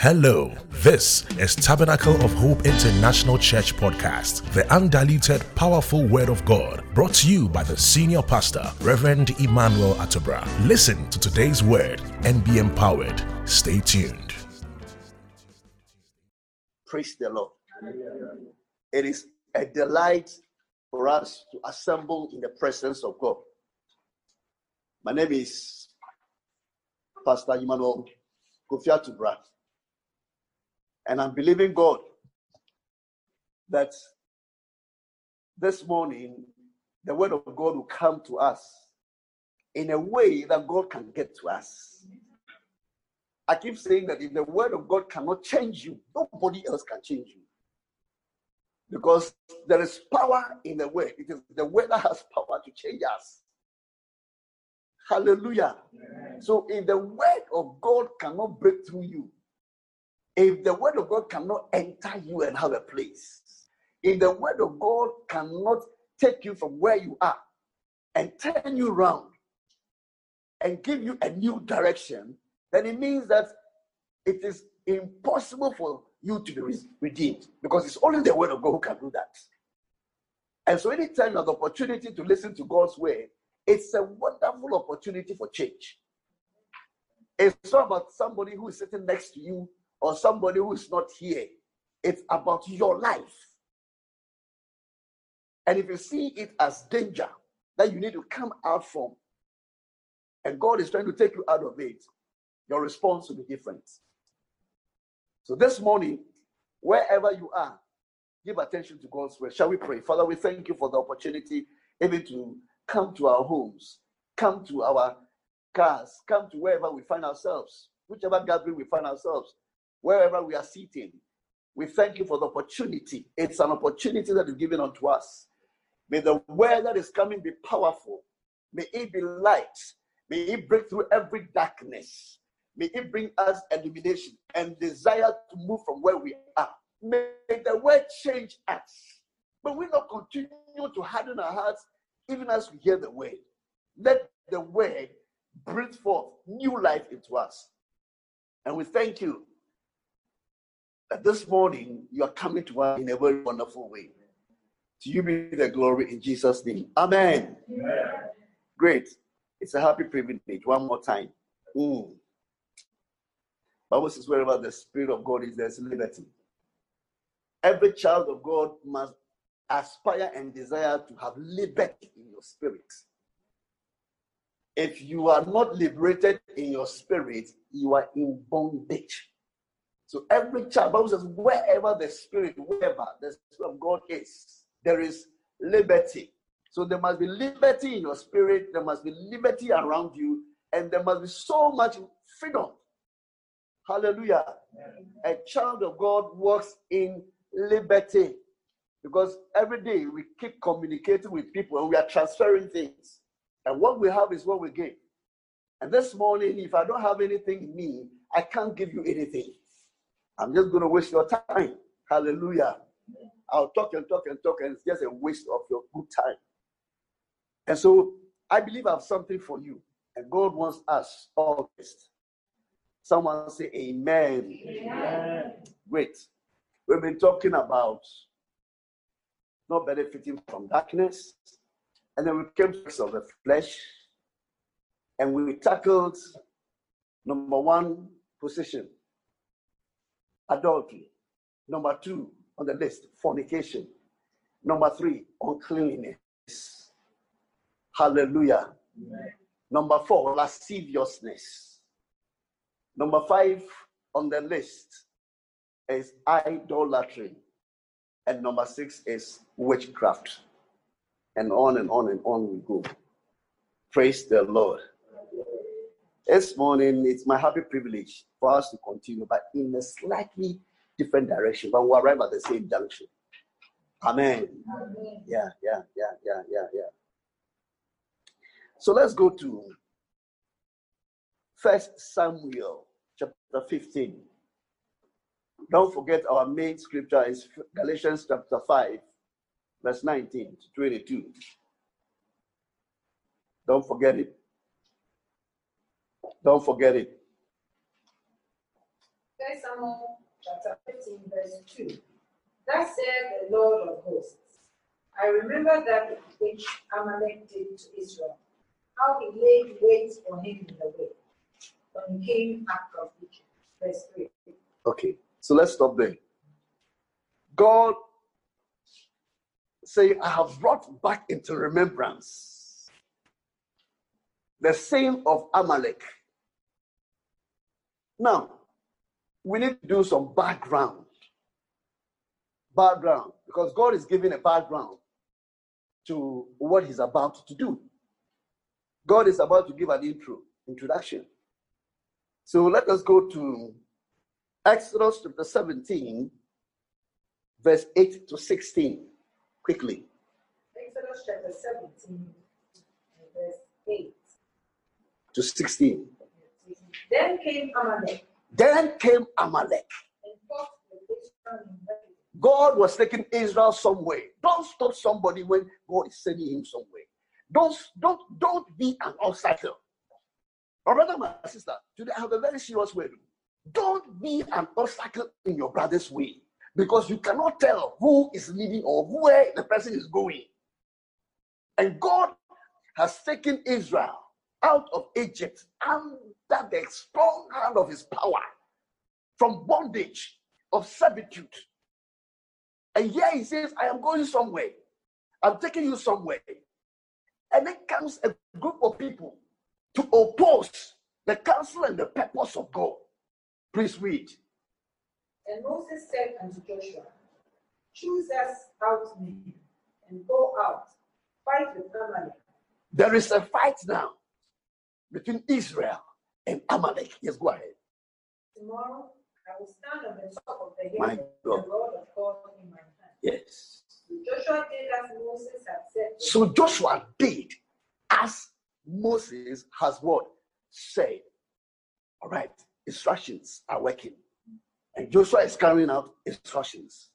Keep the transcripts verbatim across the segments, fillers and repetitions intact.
Hello, this is Tabernacle of Hope International Church Podcast, the undiluted, powerful Word of God, brought to you by the Senior Pastor, Reverend Emmanuel Atubra. Listen to today's Word and be empowered. Stay tuned. Praise the Lord. It is a delight for us to assemble in the presence of God. My name is Pastor Emmanuel Kofi Atubra. And I'm believing God that this morning, the word of God will come to us in a way that God can get to us. I keep saying that if the word of God cannot change you, nobody else can change you. Because there is power in the word. It is the word that has power to change us. Hallelujah. Amen. So if the word of God cannot break through you, if the word of God cannot enter you and have a place, if the word of God cannot take you from where you are and turn you around and give you a new direction, then it means that it is impossible for you to be redeemed, because it's only the word of God who can do that. And so anytime you have the opportunity to listen to God's word, it's a wonderful opportunity for change. It's not about somebody who is sitting next to you or somebody who is not here. It's about your life. And if you see it as danger that you need to come out from, and God is trying to take you out of it, your response will be different. So this morning, wherever you are, give attention to God's word. Shall we pray? Father, we thank you for the opportunity even to come to our homes, come to our cars, come to wherever we find ourselves, whichever gathering we find ourselves, wherever we are sitting. We thank you for the opportunity. It's an opportunity that is given unto us. May the word that is coming be powerful. May it be light. May it break through every darkness. May it bring us illumination and desire to move from where we are. May the word change us. But we not continue to harden our hearts even as we hear the word. Let the word breathe forth new life into us. And we thank you that this morning you are coming to us in a very wonderful way. To you be the glory in Jesus' name. Amen. Amen. Great. It's a happy privilege. One more time. Mm. Bible says, wherever the Spirit of God is, there's liberty. Every child of God must aspire and desire to have liberty in your spirit. If you are not liberated in your spirit, you are in bondage. So every child, Bible says, wherever the Spirit, wherever the Spirit of God is, there is liberty. So there must be liberty in your spirit, there must be liberty around you, and there must be so much freedom. Hallelujah. Amen. A child of God walks in liberty, because every day we keep communicating with people and we are transferring things. And what we have is what we give. And this morning, if I don't have anything in me, I can't give you anything. I'm just going to waste your time. Hallelujah. I'll talk and talk and talk, and it's just a waste of your good time. And so I believe I have something for you. And God wants us all this. Someone say amen. Amen. Great. We've been talking about not benefiting from darkness. And then we came to the flesh. And we tackled number one position, adultery. Number two on the list, fornication. Number three, uncleanness. Hallelujah. Amen. Number four, lasciviousness. Number five on the list is idolatry. And number six is witchcraft. And on and on and on we go. Praise the Lord. This morning, it's my happy privilege for us to continue, but in a slightly different direction, but we'll arrive at the same direction. Amen. Amen. Yeah, yeah, yeah, yeah, yeah, yeah. So let's go to First Samuel chapter fifteen. Don't forget our main scripture is Galatians chapter five, verse nineteen to twenty-two. Don't forget it. Don't forget it. First Samuel chapter fifteen, verse two. That said the Lord of hosts, I remember that which Amalek did to Israel, how he laid wait for him in the way, when he came out of Egypt. Verse three. Okay, so let's stop there. God say, I have brought back into remembrance the sin of Amalek. Now, we need to do some background. Background, because God is giving a background to what he's about to do. God is about to give an intro, introduction. So let us go to Exodus chapter seventeen, verse eight to sixteen, quickly. Exodus chapter seventeen, verse eight to sixteen. Then came Amalek. Then came Amalek. And fought with Israel in Meribah. God was taking Israel somewhere. Don't stop somebody when God is sending him somewhere. Don't, don't, don't be an outsider. My brother, my sister, today I have a very serious word. Don't be an obstacle in your brother's way, because you cannot tell who is leaving or where the person is going. And God has taken Israel out of Egypt under the strong hand of his power, from bondage of servitude. And here he says, I am going somewhere. I'm taking you somewhere. And then comes a group of people to oppose the counsel and the purpose of God. Please read. And Moses said unto Joshua, choose us out men and go out, fight with Amalek. There is a fight now between Israel and Amalek. Yes, go ahead. Tomorrow I will stand on the top of the hill with the rod of God in my hand. Yes. So Joshua did as Moses had said. So Joshua did as Moses has what? Said. All right. Instructions are working. And Joshua is carrying out instructions.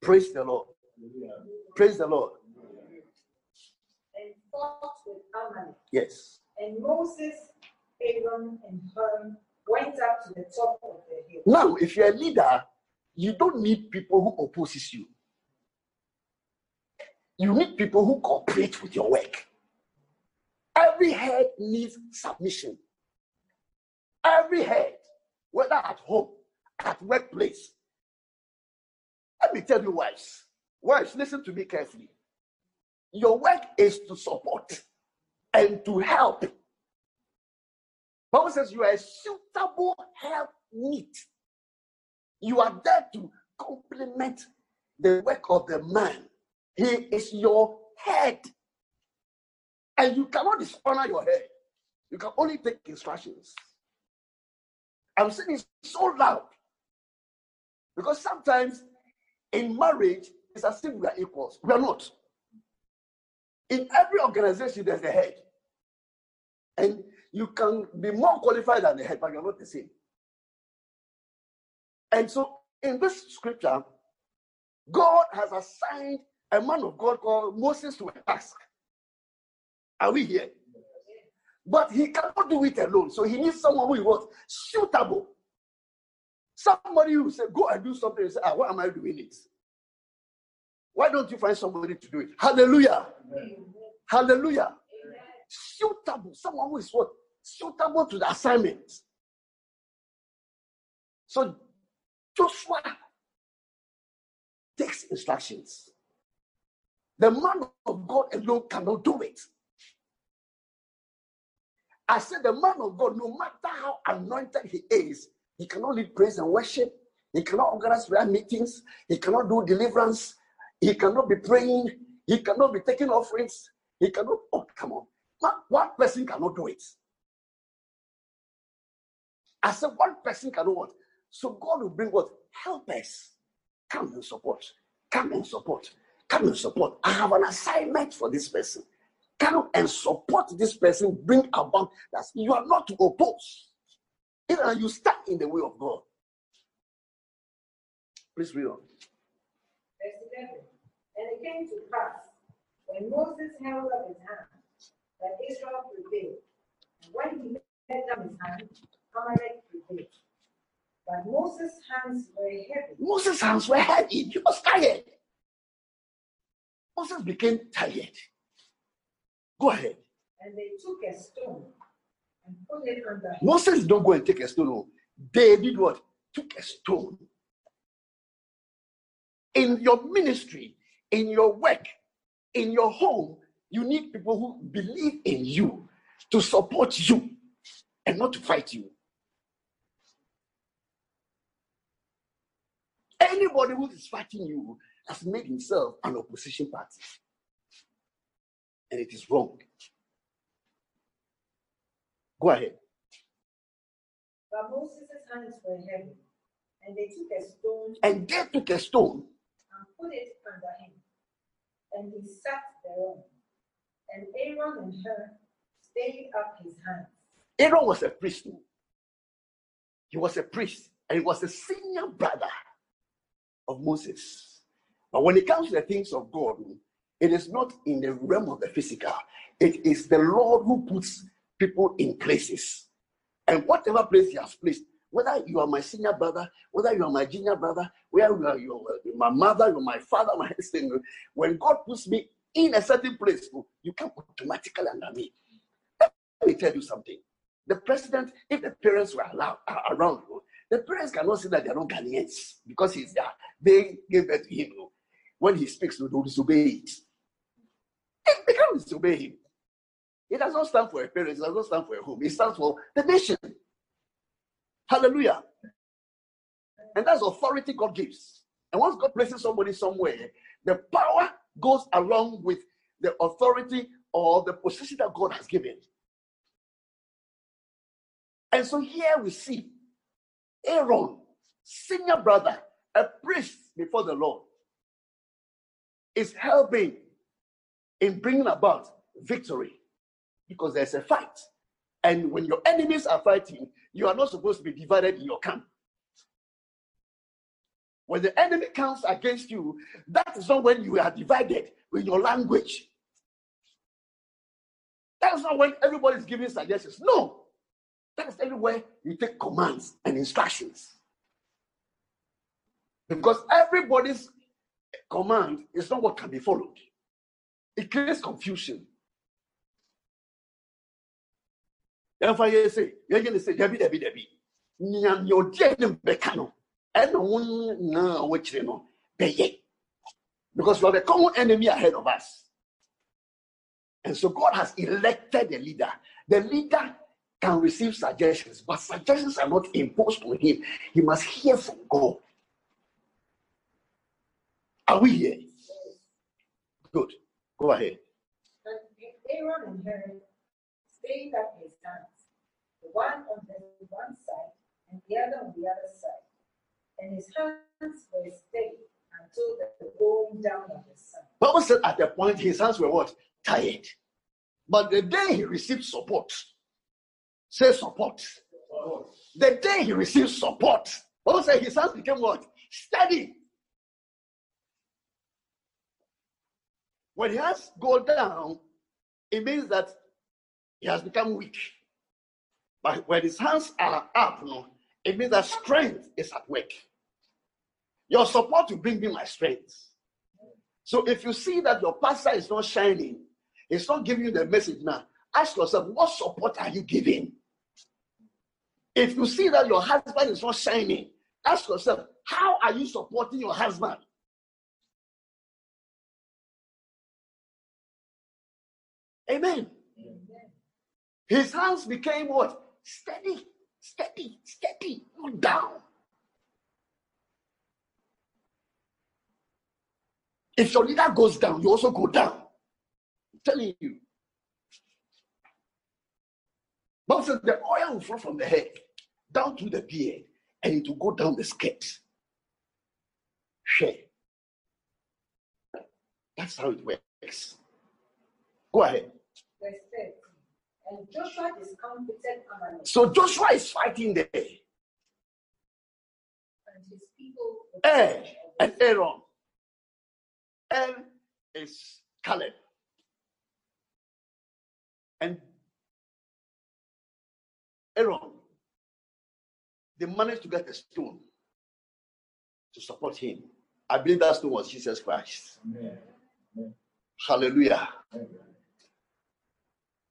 Praise the Lord. Yeah. Praise the Lord. And fought with Amalek. Yes. And Moses, Aaron, and Hur went up to the top of the hill. Now, if you're a leader, you don't need people who opposes you. You need people who cooperate with your work. Every head needs submission. Every head. Whether at home, at workplace. Let me tell you, wives. Wives, listen to me carefully. Your work is to support and to help. Bible says you are a suitable helpmeet. You are there to complement the work of the man. He is your head. And you cannot dishonor your head. You can only take instructions. I'm saying it so loud because sometimes in marriage, it's as if we are equals. We are not. In every organization, there's a head. And you can be more qualified than the head, but you're not the same. And so in this scripture, God has assigned a man of God called Moses to a task. Are we here? But he cannot do it alone. So he needs someone who was suitable. Somebody who said, go and do something. And say, ah, why am I doing it? Why don't you find somebody to do it? Hallelujah. Amen. Hallelujah. Amen. Suitable. Someone who is what? Suitable to the assignment. So Joshua takes instructions. The man of God alone cannot do it. I said the man of God, no matter how anointed he is, he cannot lead praise and worship. He cannot organize prayer meetings. He cannot do deliverance. He cannot be praying. He cannot be taking offerings. He cannot, oh, come on. One, one person cannot do it. I said one person cannot what? So God will bring what? Helpers. Come and support. Come and support. Come and support. I have an assignment for this person. Come and support this person, bring about that. You are not to oppose. Either you stand in the way of God. Please read on. Verse eleven. And it came to pass when Moses held up his hand that Israel prevailed. And when he held up his hand, Amalek prevailed. But Moses' hands were heavy. Moses' hands were heavy. He was tired. Moses became tired. Go ahead. And they took a stone and put it under him. Moses don't go and take a stone. No. They did what? Took a stone. In your ministry, in your work, in your home, you need people who believe in you, to support you, and not to fight you. Anybody who is fighting you has made himself an opposition party. And it is wrong. Go ahead. But Moses' hands were heavy, and they took a stone. And they took a stone. And put it under him. And he sat thereon. And Aaron and Hur stayed up his hands. Aaron was a priest. He was a priest, and he was a senior brother of Moses. But when it comes to the things of God, it is not in the realm of the physical. It is the Lord who puts people in places. And whatever place he has placed, whether you are my senior brother, whether you are my junior brother, whether you are your, my mother, you are my father, my sister, when God puts me in a certain place, you come automatically under me. Let me tell you something. The president, if the parents were allowed, are around you, the parents cannot say that they are not Ghanaians because he's there. They gave birth to him. When he speaks, they disobey it. They can't disobey him. It does not stand for a parent. It does not stand for a home. It stands for the nation. Hallelujah. And that's authority God gives. And once God places somebody somewhere, the power goes along with the authority or the position that God has given. And so here we see Aaron, senior brother, a priest before the Lord, is helping in bringing about victory because there's a fight. And when your enemies are fighting, you are not supposed to be divided in your camp. When the enemy comes against you, that is not when you are divided with your language. That is not when everybody is giving suggestions. No. That is everywhere you take commands and instructions. Because everybody's command is not what can be followed. It creates confusion. Therefore, you say, you're going to say, Debbie, Debbie, Debbie. Your genuine becano. And one now, which they know, because we have a common enemy ahead of us. And so God has elected a leader. The leader can receive suggestions, but suggestions are not imposed on him. He must hear from God. Are we here? Good. Go ahead. And Aaron and Hur stayed up his hands, the one on the one side and the other on the other side, and his hands were steady until the going down of the sun. Bible said at the point his hands were what? Tired. But the day he received support, say support. support. The day he received support, Bible said his hands became what? Steady. When he has gone down, it means that he has become weak. But when his hands are up, no, it means that strength is at work. Your support will bring me my strength. So if you see that your pastor is not shining, it's not giving you the message now, ask yourself, what support are you giving? If you see that your husband is not shining, ask yourself, how are you supporting your husband? Amen. Amen. His hands became what? Steady, steady, steady, not down. If your leader goes down, you also go down. I'm telling you. But so the oil will flow from the head down to the beard, and it will go down the skirt. Share. That's how it works. Go ahead. And Joshua discomfited Amalek. So Joshua is fighting there. And his people. Er, and Aaron. Er is Caleb. And Aaron they managed to get a stone to support him. I believe that stone was Jesus Christ. Amen. Amen. Hallelujah. Amen.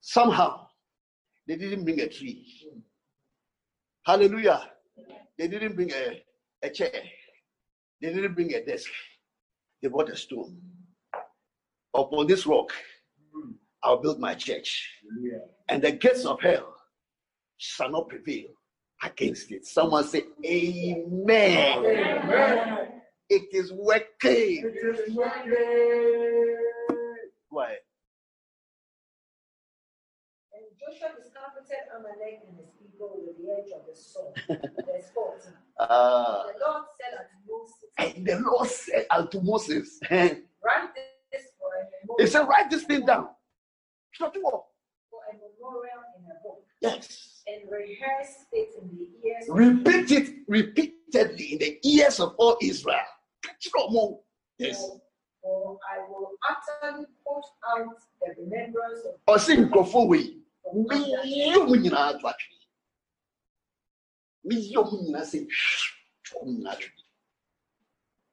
Somehow, they didn't bring a tree. Hallelujah. Amen. They didn't bring a, a chair. They didn't bring a desk. They brought a stone. Upon this rock, I'll build my church. Hallelujah. And the gates of hell shall not prevail against it. Someone say, Amen. Amen. It is working. It is working. Why? And Joshua discomfited Amalek and his people with the edge of the sword. Verse fourteen. Uh, the Lord said unto Moses. And the Lord said unto Moses. Write this for a He said, write this thing down. It's not too long. For a memorial in a book. Yes. And rehearse it in the ears. Repeat it repeatedly in the ears of all Israel. Yes. For, for I will utterly put out the remembrance of. Or sing Kofowe.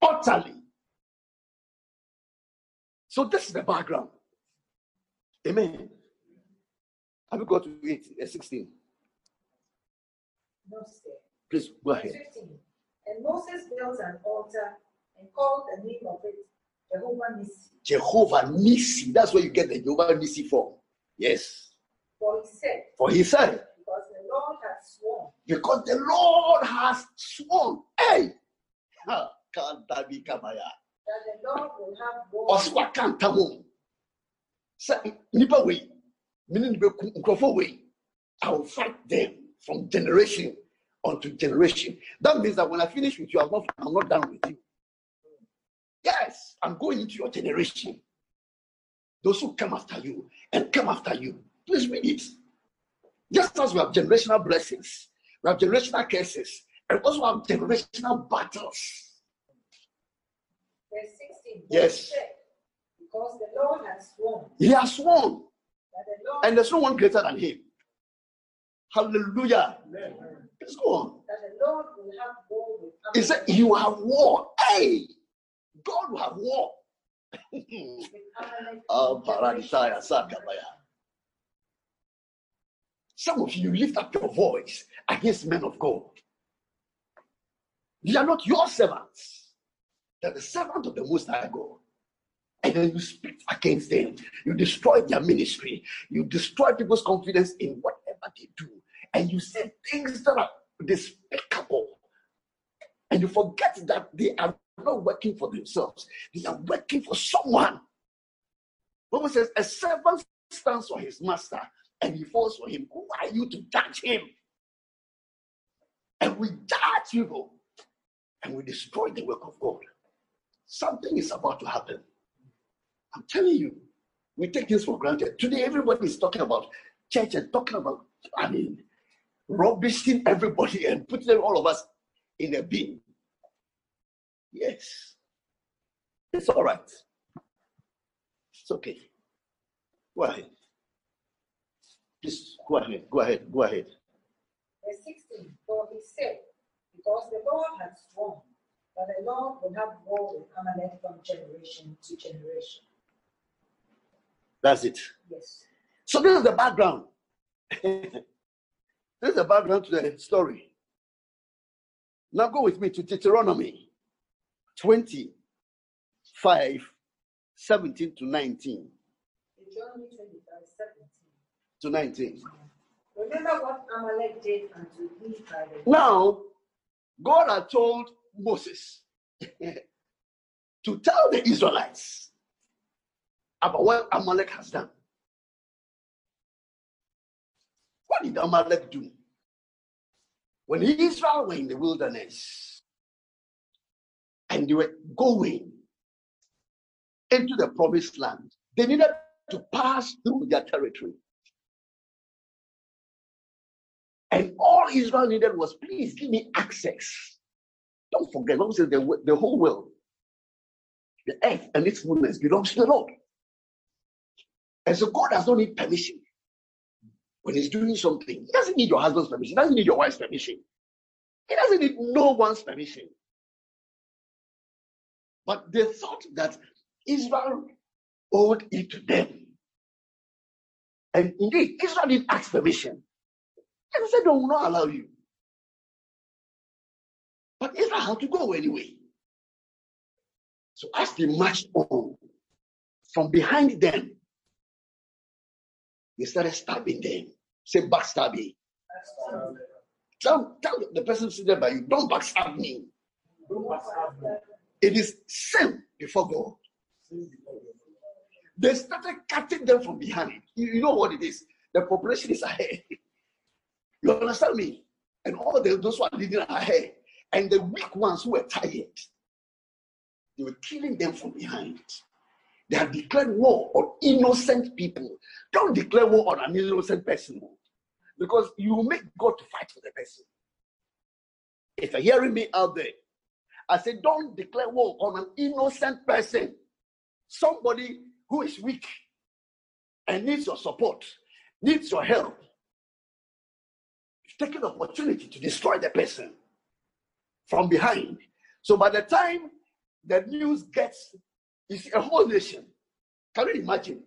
Utterly. So this is the background. Amen. Have you got to eight, sixteen? No, sir. Please go ahead. fifteen. And Moses built an altar and called the name of it Jehovah Nisi. Jehovah Nisi. That's where you get the Jehovah Nisi from. Yes. For he said. For he said. Because the Lord has sworn. Because the Lord has sworn. Hey! That the Lord will have born. I will fight them from generation unto generation. That means that when I finish with you, I'm not, I'm not done with you. Yes, I'm going into your generation. Those who come after you and come after you. Please read it. Just as we have generational blessings, we have generational curses, and also have generational battles. Verse sixteen. Yes. Because the Lord has sworn. He has sworn. The Lord, and there's no one greater than him. Hallelujah. Amen. Let's go on. That the Lord will have war with Amalek. He said, you have war. Hey! God will have war. Some of you lift up your voice against men of God. You are not your servants. They are the servant of the Most High God. And then you speak against them. You destroy their ministry. You destroy people's confidence in whatever they do. And you say things that are despicable. And you forget that they are not working for themselves. They are working for someone. Bible says, a servant stands for his master and he falls for him. Who are you to judge him? And we judge people. And we destroy the work of God. Something is about to happen. I'm telling you, we take this for granted. Today, everybody is talking about church and talking about, I mean, rubbishing everybody and putting all of us in a bin. Yes. It's all right. It's okay. Go ahead. Just go ahead. Go ahead. Go ahead. Verse sixteen, for he said, because the Lord has sworn, that the Lord will have war with Amalek from generation to generation. That's it. Yes. So this is the background. This is the background to the story. Now go with me to Deuteronomy twenty-five, seventeen to nineteen. Deuteronomy twenty-five, seventeen to nineteen. Remember what Amalek did unto thee by the Lord. Now, God had told Moses to tell the Israelites about what Amalek has done. What did Amalek do? When Israel were in the wilderness and they were going into the promised land, they needed to pass through their territory. And all Israel needed was, please give me access. Don't forget, Lord says the, the whole world, the earth and its fullness belongs to the Lord. And so God does not need permission when he's doing something. He doesn't need your husband's permission. He doesn't need your wife's permission. He doesn't need no one's permission. But they thought that Israel owed it to them. And indeed, Israel didn't ask permission. And they said, no, we will not allow you. But Israel had to go anyway. So as they marched on, from behind them, they started stabbing them. Say, backstabbing. Backstab. Tell, tell the person sitting by you, don't backstab me. Don't backstab me. It is sin before God. They started cutting them from behind. You, you know what it is. The population is ahead. You understand me? And all the, those who are leading are ahead. And the weak ones who were tired, they were killing them from behind. They have declared war on innocent people. Don't declare war on an innocent person, because you will make God to fight for the person. If you're hearing me out there, I say, don't declare war on an innocent person. Somebody who is weak and needs your support, needs your help. Take an opportunity to destroy the person from behind. So by the time the news gets, it's a whole nation. Can you imagine?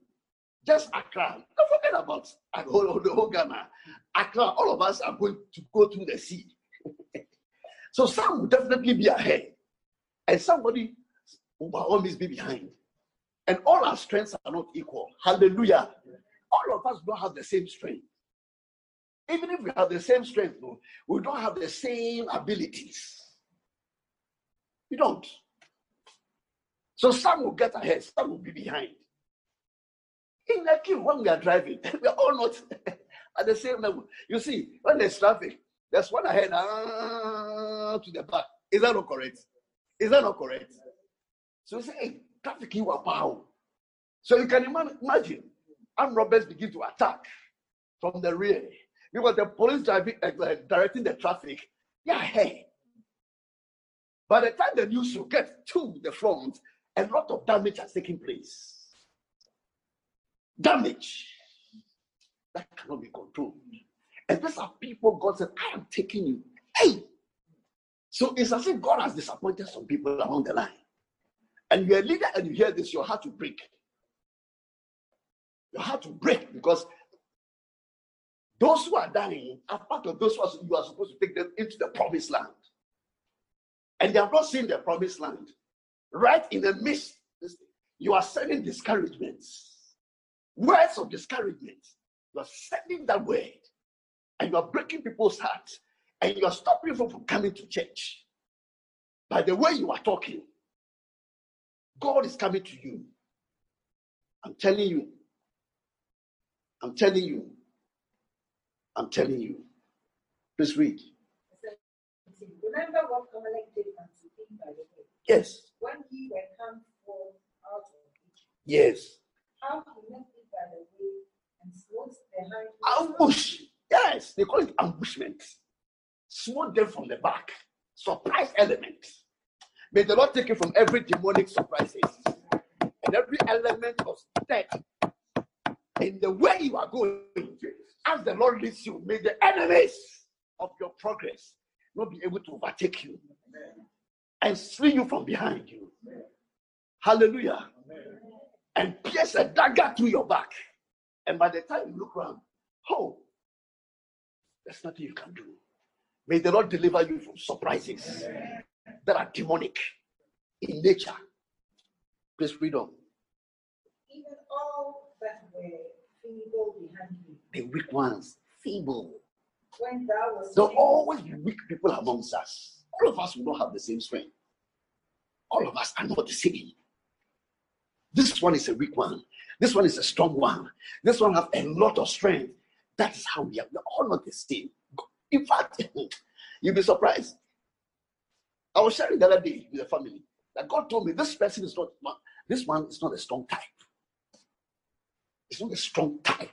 Just Accra. Don't forget about the whole, the whole Ghana. Accra, all of us are going to go through the sea. So some will definitely be ahead, and somebody will always be behind. And all our strengths are not equal. Hallelujah. All of us don't have the same strength. Even if we have the same strength, though, we don't have the same abilities. We don't. So some will get ahead, some will be behind. In the queue, when we are driving, we are all not at the same level. You see, when there's traffic, there's one ahead ah, to the back. Is that not correct? Is that not correct? So you say, hey, traffic, you are power. So you can imagine, armed robbers begin to attack from the rear. Because the police driving, uh, directing the traffic, yeah, hey. By the time the news will get to the front, a lot of damage has taken place. Damage that cannot be controlled. And these are people God said, I am taking you. Hey! So it's as if God has disappointed some people along the line. And you're a leader and you hear this, your heart will break. Your heart will break because those who are dying are part of those who are, you are supposed to take them into the promised land. And they have not seen the promised land. Right in the midst, you are sending discouragements. Words of discouragement. You are sending that word. And you are breaking people's hearts. And you are stopping people from coming to church. By the way you are talking, God is coming to you. I'm telling you. I'm telling you. I'm telling you. Please read. Remember what Amalek did unto him by the way. Yes. When he were come forth out of Egypt. Yes. How he met him by the way and smote the hand. Ambush. Yes, they call it ambushment. Smote them from the back. Surprise element. May the Lord take you from every demonic surprises and every element of death. In the way you are going, as the Lord leads you, may the enemies of your progress not be able to overtake you. Amen. And sling you from behind you. Amen. Hallelujah. Amen. And pierce a dagger through your back. And by the time you look around, oh, there's nothing you can do. May the Lord deliver you from surprises. Amen. That are demonic in nature. Please read on. Even all that were feeble behind you. The weak ones, feeble. When thou was there will always be weak people amongst us. All of us will not have the same strength. All of us are not the same. This one is a weak one. This one is a strong one. This one has a lot of strength. That is how we are. We are all not the same. In fact, you'll be surprised. I was sharing the other day with the family that God told me this person is not one. This one is not a strong type. It's not a strong type.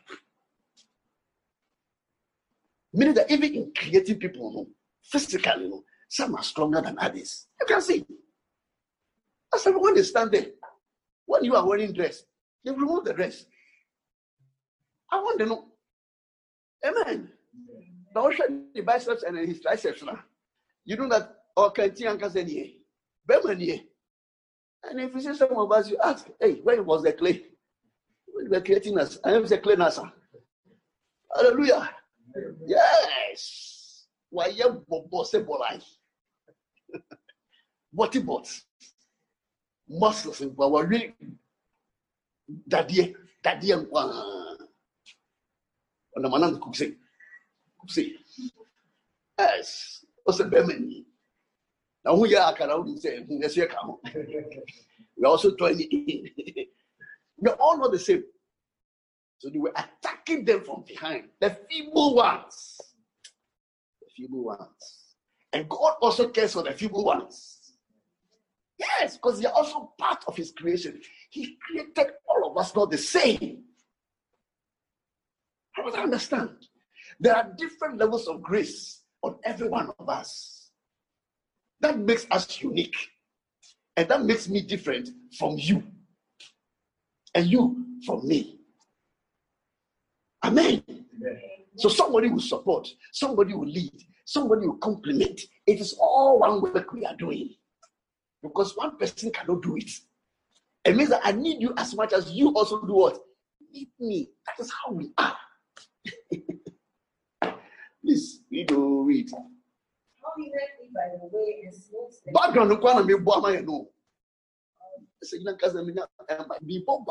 Meaning that even in creating people, you know, physically, you know, some are stronger than others. You can see. As everyone is standing, when you are wearing dress, they remove the dress. I want to know. Amen. Now, the biceps and his triceps now. You know that okay, and if you see some of us, you ask, hey, where was the clay? When we were creating us, I am the clay nasa. Hallelujah. Yes. Why you boss body bots. Muscles in power really daddy daddy and on the manan cook say. See, yes, what's a Bermany? Now, who you are, can only say, yes, you come. We also trying it in. They're all not the same. So they were attacking them from behind, the feeble ones. The feeble ones. And God also cares for the feeble ones. Yes, because they're also part of His creation. He created all of us not the same. How do I understand? There are different levels of grace on every one of us. That makes us unique. And that makes me different from you. And you from me. Amen. Amen. So somebody will support. Somebody will lead. Somebody will compliment. It is all one work we are doing. Because one person cannot do it. It means that I need you as much as you also do what? Need me. That is how we are. Please, we do read. By the way, and smooth. Background, no one may bomb my no.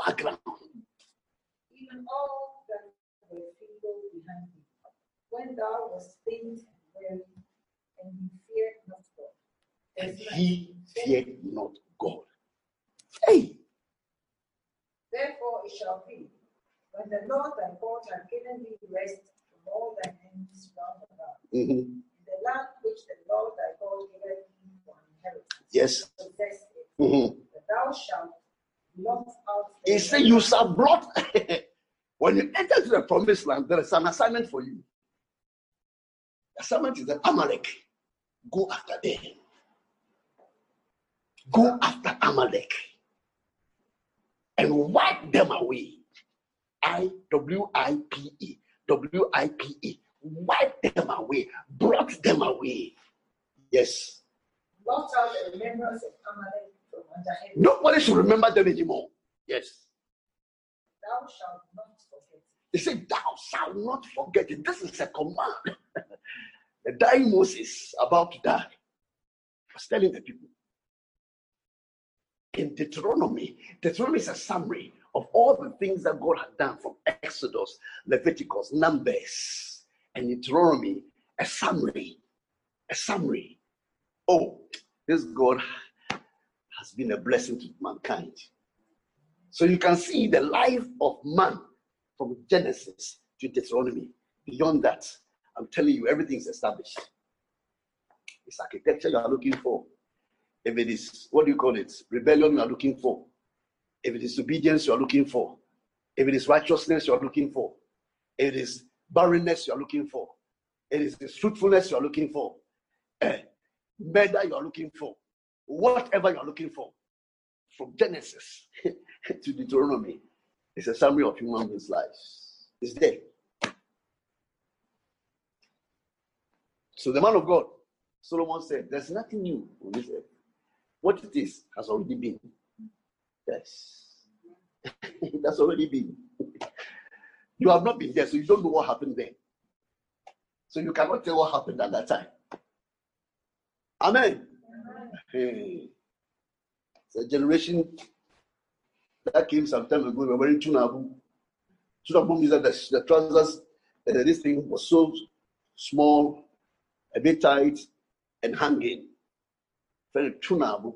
Background. Even all that were feeble behind thee, when thou wast faint and weary, and he feared not God. And he feared not God. Hey. Therefore it shall be, when the Lord thy God hath given thee rest from all thy enemies round about, mm-hmm. in the land which the Lord thy God giveth thee for an inheritance, yes, possess it, mm-hmm. that thou shalt blot out. He said, "You shall blot." When you enter to the promised land, there is an assignment for you. The assignment is that Amalek, go after them. Go after Amalek and wipe them away. I W I P E W I P E wipe them away, blot them away. Yes. Blot out the remembrance of Amalek from under heaven. Nobody should remember them anymore. Yes. Thou shalt not forget. They say, "Thou shalt not forget it." This is a command. The dying Moses, about to die, was telling the people in Deuteronomy. Deuteronomy is a summary of all the things that God had done, from Exodus, Leviticus, Numbers, and Deuteronomy, a summary, a summary. Oh, this God has been a blessing to mankind. So you can see the life of man from Genesis to Deuteronomy. Beyond that, I'm telling you, everything is established. It's architecture you are looking for. If it is, what do you call it? Rebellion you are looking for. If it is obedience you are looking for, if it is righteousness you are looking for, if it is barrenness you are looking for, if it is distrustfulness you are looking for, eh, murder you are looking for, whatever you are looking for, from Genesis to Deuteronomy, it's a summary of human beings' lives. It's there. So the man of God, Solomon, said, "There's nothing new on this earth. What it is has already been." Yes. That's already been. You have not been there, so you don't know what happened there. So you cannot tell what happened at that time. Amen. Amen. Hey. It's a generation that came some time ago. We were wearing tunabu. Tunabu means that the, the trousers, uh, this thing was so small, a bit tight, and hanging. Very tunabu.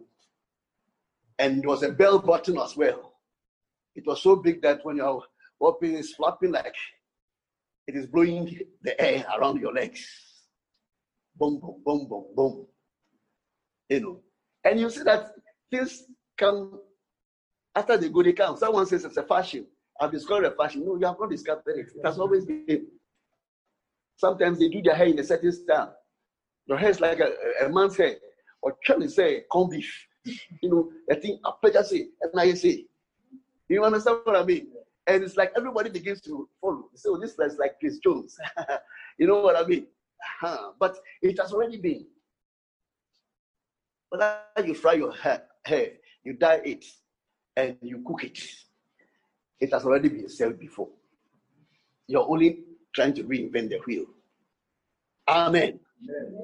And there was a bell button as well. It was so big that when you're walking, it's flapping like it is blowing the air around your legs. Boom, boom, boom, boom, boom. You know. And you see that things come, after they go, they come. Someone says it's a fashion. I've discovered a fashion. No, you have not discovered it. It has always been. Sometimes they do their hair in a certain style. Their hair is like a, a man's hair. Or Charlie say, "Come beef." You know, I think I pleasure say, and I say, you understand what I mean? And it's like everybody begins to follow. So this is like Chris Jones. You know what I mean? Uh-huh. But it has already been. Whether you fry your hair, hair, you dye it, and you cook it, it has already been served before. You're only trying to reinvent the wheel. Amen. Amen.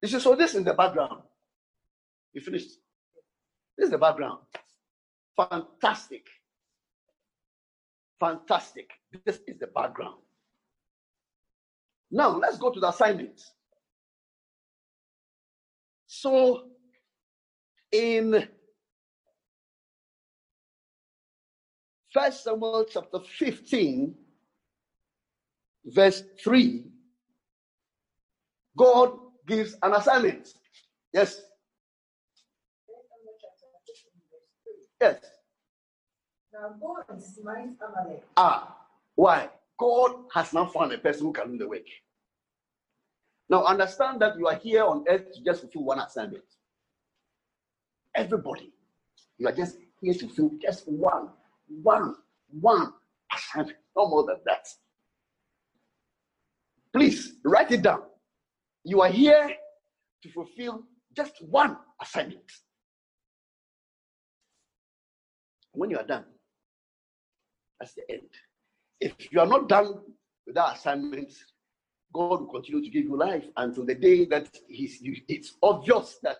You see, so this is the background. You finished. This is the background. Fantastic. Fantastic. This is the background. Now, let's go to the assignment. So, in First Samuel chapter fifteen, verse three, God gives an assignment. Yes. Yes. Now God smites Amalek. Ah, why? God has not found a person who can do the work. Now understand that you are here on earth to just fulfill one assignment. Everybody, you are just here to fulfill just one, one, one assignment, no more than that. Please write it down. You are here to fulfill just one assignment. When you are done, that's the end. If you are not done with that assignment, God will continue to give you life until the day that he's, it's obvious that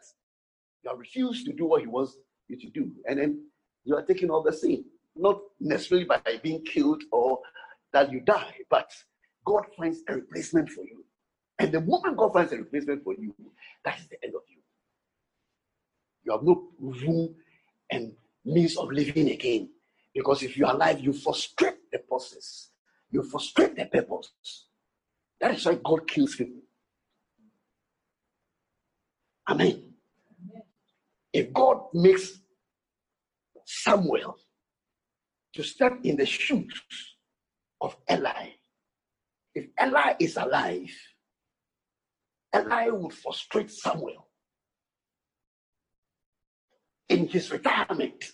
you have refused to do what he wants you to do. And then you are taken off the scene, not necessarily by being killed or that you die, but God finds a replacement for you. And the moment God finds a replacement for you, that is the end of you. You have no room and means of living again. Because if you are alive, you frustrate the process. You frustrate the purpose. That is why God kills people. Amen. If God makes Samuel to step in the shoes of Eli, if Eli is alive, Eli would frustrate Samuel in his retirement.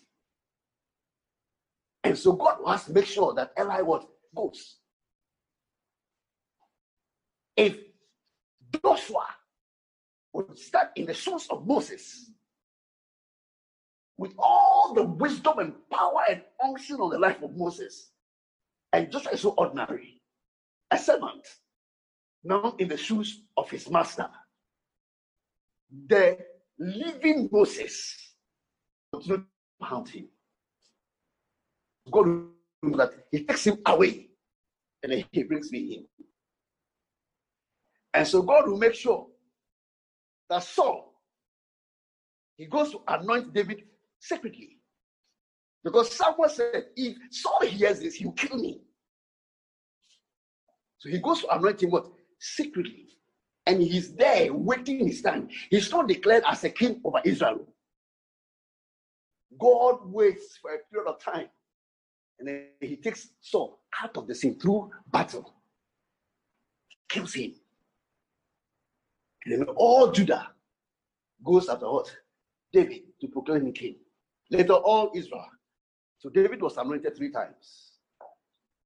And so God wants to make sure that Eli what goes. If Joshua would start in the shoes of Moses, with all the wisdom and power and unction on the life of Moses, and Joshua is so ordinary, a servant, now in the shoes of his master, the living Moses continued to haunt him. God knows that he takes him away and then he brings me in. And so God will make sure that Saul, he goes to anoint David secretly. Because Samuel said, if Saul hears this, he'll kill me. So he goes to anoint him what? Secretly. And he's there waiting his time. He's not declared as a king over Israel. God waits for a period of time. And then he takes Saul out of the scene through battle. Kills him. And then all Judah goes after what? David to proclaim him king. Later, all Israel. So David was anointed three times.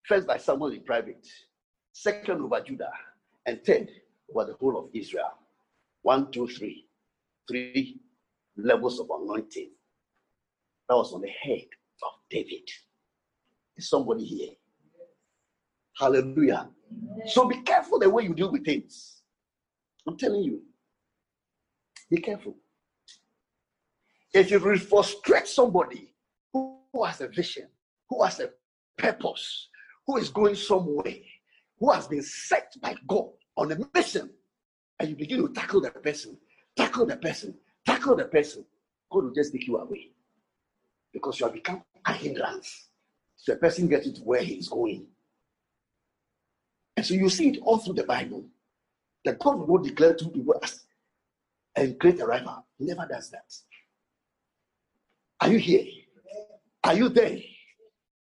First by Samuel in private. Second over Judah. And third over the whole of Israel. One, two, three. Three levels of anointing. That was on the head of David. Is somebody here? Hallelujah. Amen. So be careful the way you deal with things. I'm telling you. Be careful. If you frustrate somebody who has a vision, who has a purpose, who is going somewhere, who has been set by God on a mission, and you begin to tackle the person, tackle the person, tackle the person, God will just take you away. Because you have become a hindrance. So the person gets it to where he is going. And so you see it all through the Bible. That God will not declare two people as and create a rival. He never does that. Are you here? Are you there?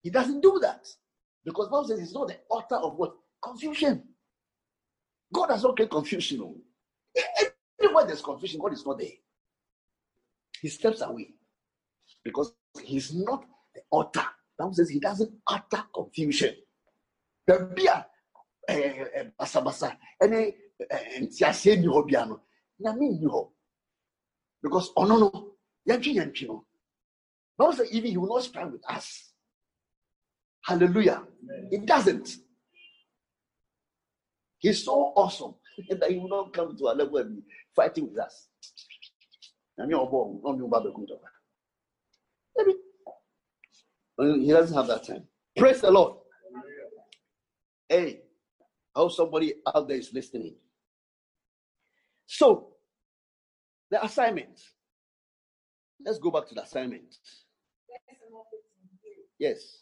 He doesn't do that. Because Bible says he's not the author of what? Confusion. God does not create confusion. Everywhere there's confusion, God is not there. He steps away. Because he's not the author. Bible says he doesn't utter confusion. There be a basa basa, any tiase ni hobiano. Na mi ni ho. Because oh no no, not so evil, he will not strive with us. Hallelujah. Amen. It doesn't. He's so awesome that he will not come to a level and be fighting with us. Maybe he doesn't have that time. Praise the Lord. Hey, how somebody out there is listening. So, the assignment. Let's go back to the assignment. Yes.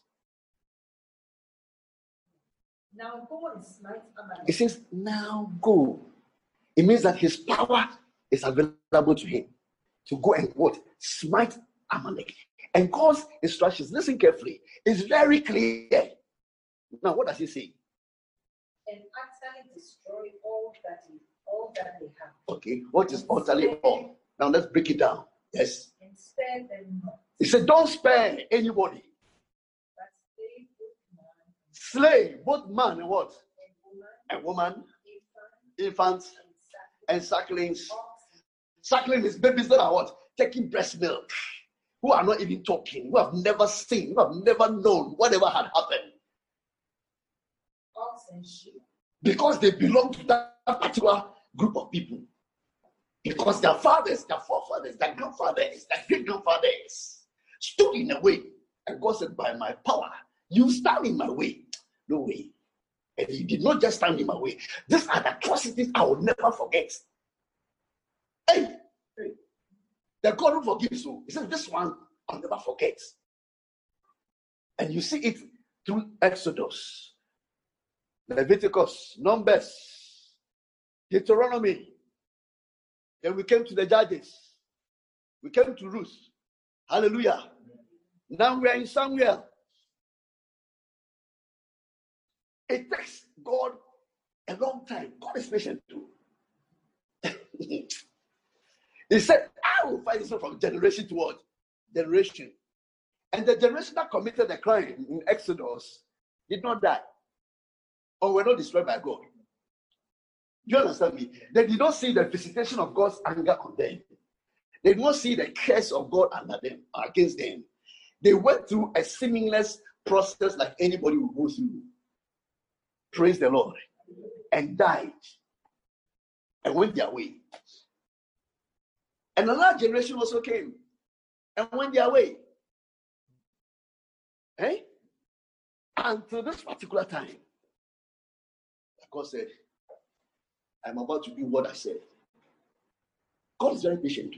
Now go and smite Amalek. It says, now go. It means that his power is available to him to go and what? Smite Amalek. And God's instructions, listen carefully, is very clear. Now, what does he say? And utterly destroy all that he, all that they have. Okay, what is utterly all? Now let's break it down. Yes. And spare them not. He said, don't spare anybody. But slay both man. Slay both man and what? And woman. And woman. Infant, infants. And sucklings. Suckling is babies that are what? Taking breast milk. Who are not even talking. Who have never seen. Who have never known. Whatever had happened. Ox and sheep. Because they belong to that particular group of people. Because their fathers, their forefathers, their grandfathers, their great-grandfathers stood in the way. And God said, by my power, you stand in my way. No way. And he did not just stand in my way. These are the atrocities I will never forget. Hey! Hey. The God who forgives you. He said, this one I'll never forget. And you see it through Exodus, Leviticus, Numbers, Deuteronomy. Then we came to the Judges. We came to Ruth. Hallelujah. Now we are in Samuel. It takes God a long time. God is patient too. He said, I will fight this from generation to what? Generation. And the generation that committed the crime in Exodus did not die. Or were not destroyed by God. You understand me? They did not see the visitation of God's anger on them. They did not see the curse of God under them, against them. They went through a seamless process like anybody would go through. Praise the Lord. And died. And went their way. And another generation also came. And went their way. Eh? Until this particular time. God said, I'm about to do what I said. God is very patient.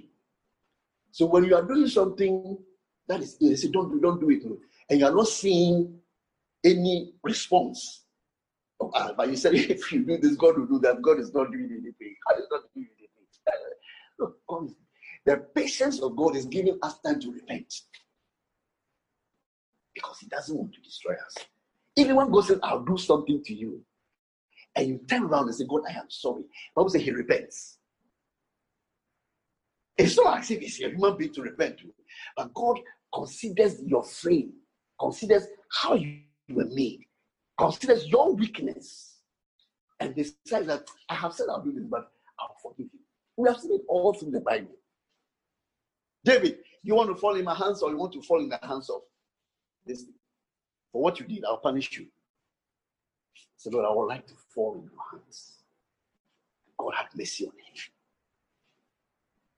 So when you are doing something that is ill, don't do, don't do it. And you are not seeing any response. Oh, ah, but you said, if you do this, God will do that. God is not doing anything. God is not doing anything. Look, God is, the patience of God is giving us time to repent. Because he doesn't want to destroy us. Even when God says, I'll do something to you, and you turn around and say, God, I am sorry. Bible says he repents. It's not as if it's a human being to repent to. But God considers your frame, considers how you were made, considers your weakness, and decides that I have said I'll do this, but I'll forgive you. We have seen it all through the Bible. David, you want to fall in my hands or you want to fall in the hands of this? For what you did, I'll punish you. Said, so, Lord, I would like to fall in your hands. God have mercy on him.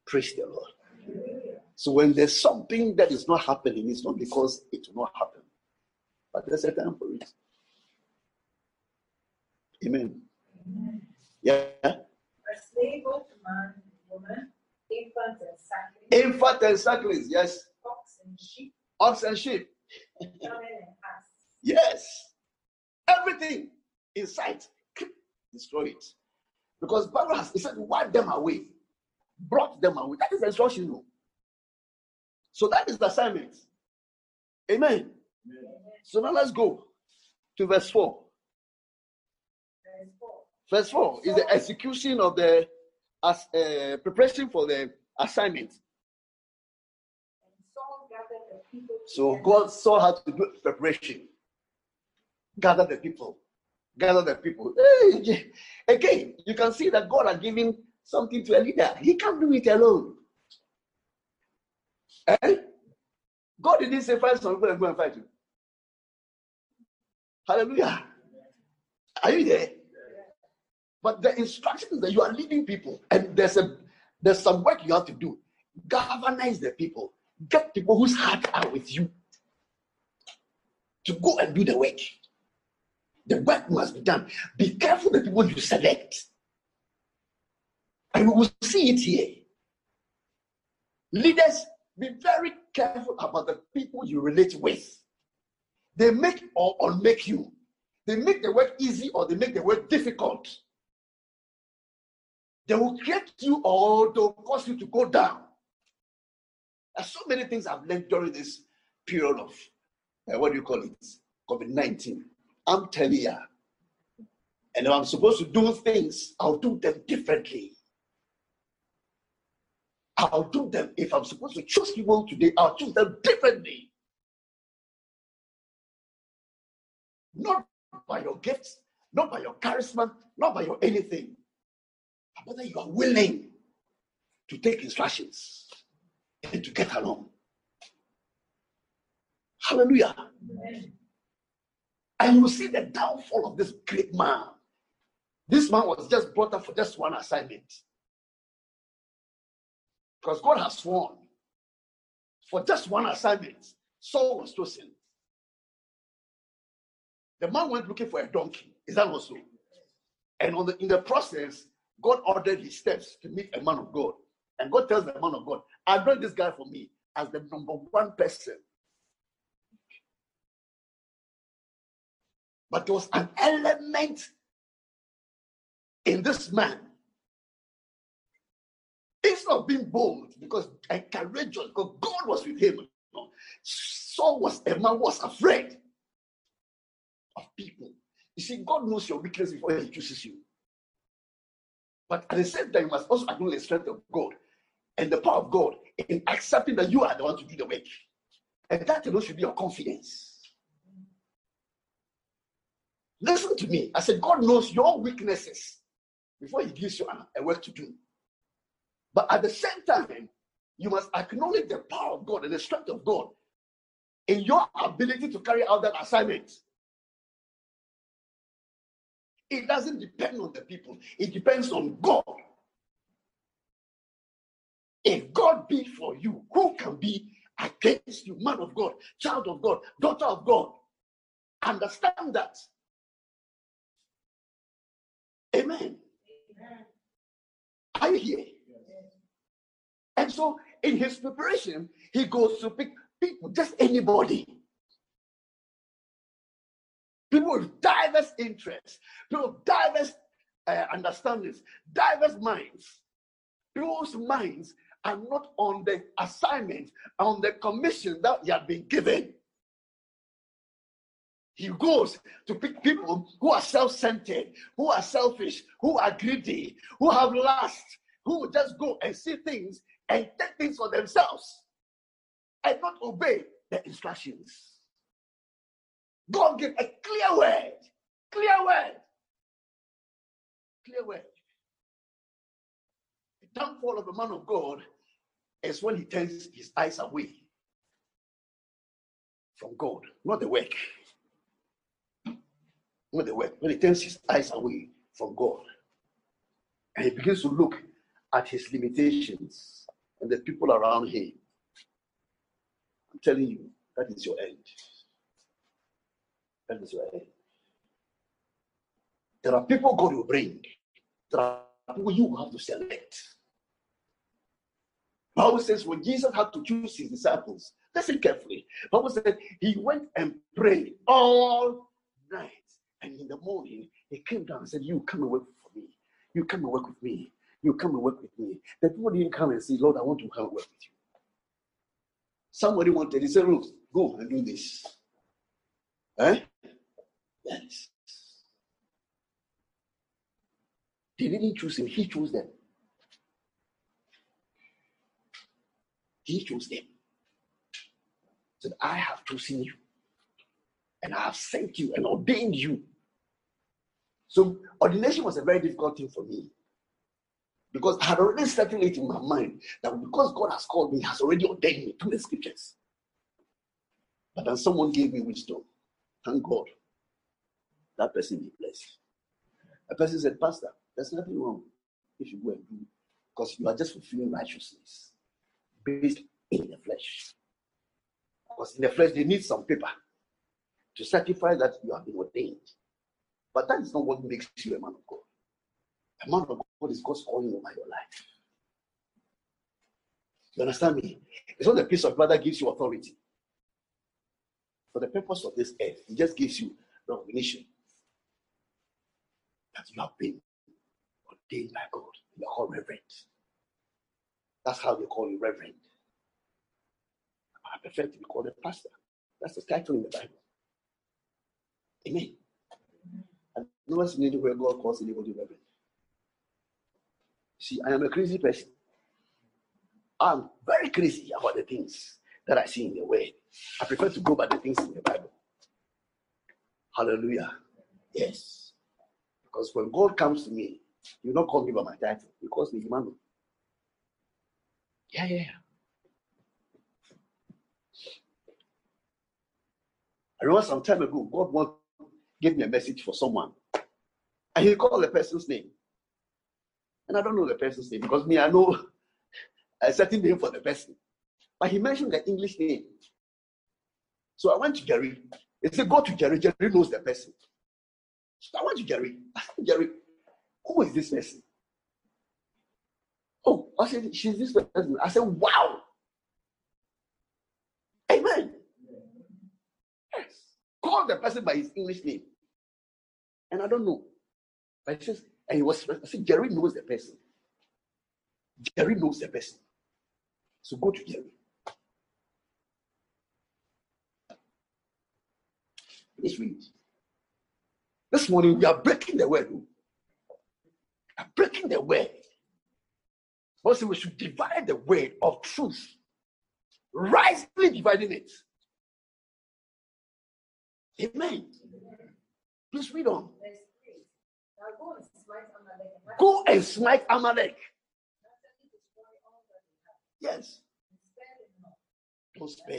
Praise the Lord. Yeah. So when there's something that is not happening, it's not because it will not happen. But there's a time for it. Amen. Amen. Yeah. A slave of man, woman, infant and sucklings. Infant and sucklings, yes. Ox and sheep. Ox and sheep. Yes. Everything in sight, destroy it. Because Bible has, he said, wipe them away, brought them away. That is the instruction. So that is the assignment. Amen. Amen. So now let's go to verse four. Verse four, verse four is the execution of the as, uh, preparation for the assignment. And Saul gathered the people so God saw how to do preparation. Gather the people. Gather the people. Hey, again, you can see that God has given something to a leader. He can't do it alone. Eh? God didn't say find some people and go and fight you. Hallelujah. Are you there? But the instructions that you are leading people, and there's a there's some work you have to do. Galvanize the people. Get people whose hearts are with you to go and do the work. The work must be done. Be careful the people you select. And we will see it here. Leaders, be very careful about the people you relate with. They make or unmake you. They make the work easy or they make the work difficult. They will create you or they'll cause you to go down. There are so many things I've learned during this period of, uh, what do you call it, COVID nineteen. I'm telling you. And if I'm supposed to do things, I'll do them differently. I'll do them. If I'm supposed to choose people today, I'll choose them differently. Not by your gifts, not by your charisma, not by your anything. But that you are willing to take instructions and to get along. Hallelujah. Amen. And you will see the downfall of this great man. This man was just brought up for just one assignment. Because God has sworn for just one assignment, Saul was chosen. The man went looking for a donkey. Is that also? And on the, in the process, God ordered his steps to meet a man of God. And God tells the man of God, I brought this guy for me as the number one person. But there was an element in this man. Instead of being bold, because and courageous, because God was with him, Saul was a man was afraid of people. You see, God knows your weakness before he chooses you. But at the same time, you must also acknowledge the strength of God and the power of God in accepting that you are the one to do the work. And that alone should be your confidence. Listen to me. I said, God knows your weaknesses before he gives you a, a work to do. But at the same time, you must acknowledge the power of God and the strength of God in your ability to carry out that assignment. It doesn't depend on the people. It depends on God. If God be for you, who can be against you? Man of God, child of God, daughter of God. Understand that. Amen. Amen. Are you here? Yes. And so, in his preparation, he goes to pick people, just anybody. People with diverse interests, people with diverse uh, understandings, diverse minds. People's minds are not on the assignment, on the commission that he had been given. He goes to pick people who are self-centered, who are selfish, who are greedy, who have lust, who just go and see things and take things for themselves and not obey the instructions. God gave a clear word, clear word, clear word. The downfall of a man of God is when he turns his eyes away from God, not the work. When the work, when he turns his eyes away from God and he begins to look at his limitations and the people around him, I'm telling you, that is your end. That is your end. There are people God will bring. There are people you have to select. Bible says when Jesus had to choose his disciples, listen carefully. Bible said he went and prayed all night. And in the morning, he came down and said, you come and work for me. You come and work with me. You come and work with me. The people didn't come and say, Lord, I want to come and work with you. Somebody wanted, he said, look, go and do this. Eh? Yes. They didn't choose him. He chose them. He chose them. He said, I have chosen you. And I have sent you and ordained you. So ordination was a very difficult thing for me. Because I had already settled it in my mind that because God has called me, He has already ordained me through the scriptures. But then someone gave me wisdom. Thank God. That person be blessed. A person said, Pastor, there's nothing wrong if you go and do it, because you are just fulfilling righteousness based in the flesh. Because in the flesh, they need some paper to certify that you have been ordained. But that is not what makes you a man of God. A man of God is God's calling over your life. You understand me? It's not a piece of bread that gives you authority. For the purpose of this earth, it just gives you recognition that you have been ordained by God. You are called reverend. That's how they call you, reverend. I prefer to be called a pastor. That's the title in the Bible. Amen. And no one's needed where God calls anybody reverend. See, I am a crazy person. I'm very crazy about the things that I see in the Word. I prefer to go by the things in the Bible. Hallelujah. Yes. Because when God comes to me, He will not call me by my title. He calls me Emmanuel. Yeah, yeah, yeah. I remember some time ago, God once gave me a message for someone. And He called the person's name. And I don't know the person's name, because me, I know a certain name for the person. But He mentioned the English name. So I went to Jerry. He said, go to Jerry. Jerry knows the person. So I went to Jerry. I said, Jerry, who is this person? Oh, I said, she's this person. I said, wow. Amen. Yes. Call the person by his English name. And I don't know. But he says, and he was, I said, Jerry knows the person. Jerry knows the person. So go to Jerry. Let's read. This morning, we are breaking the word. We are breaking the word. Also, we should divide the word of truth, rightly dividing it. Amen. Please read on. Go and smite Amalek. Yes. Don't spare.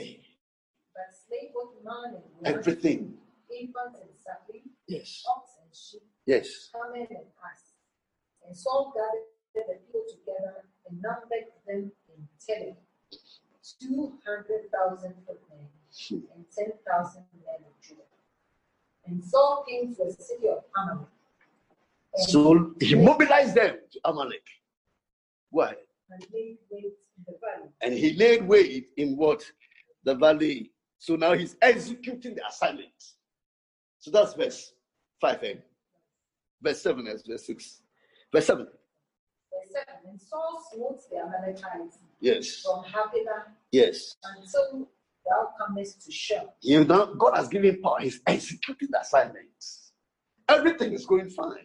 But slay both man and woman. Everything. Infants and suckling. Yes. Ox and sheep. Yes. Camel and ass. And Saul gathered the people together and numbered them in telling. Two hundred thousand footmen and ten thousand men of Judah. And Saul came to the city of Amalek. So he mobilized them to Amalek. Why? And, and he laid wait in what? The valley. So now he's executing the assignment. So that's verse five and verse seven and verse six. Verse seven. Verse seven. And Saul smote the Amalekites. Yes. From Havilah. Yes. Until thou comest to Shem. You know, God has given power. He's executing the assignment. Everything is going fine.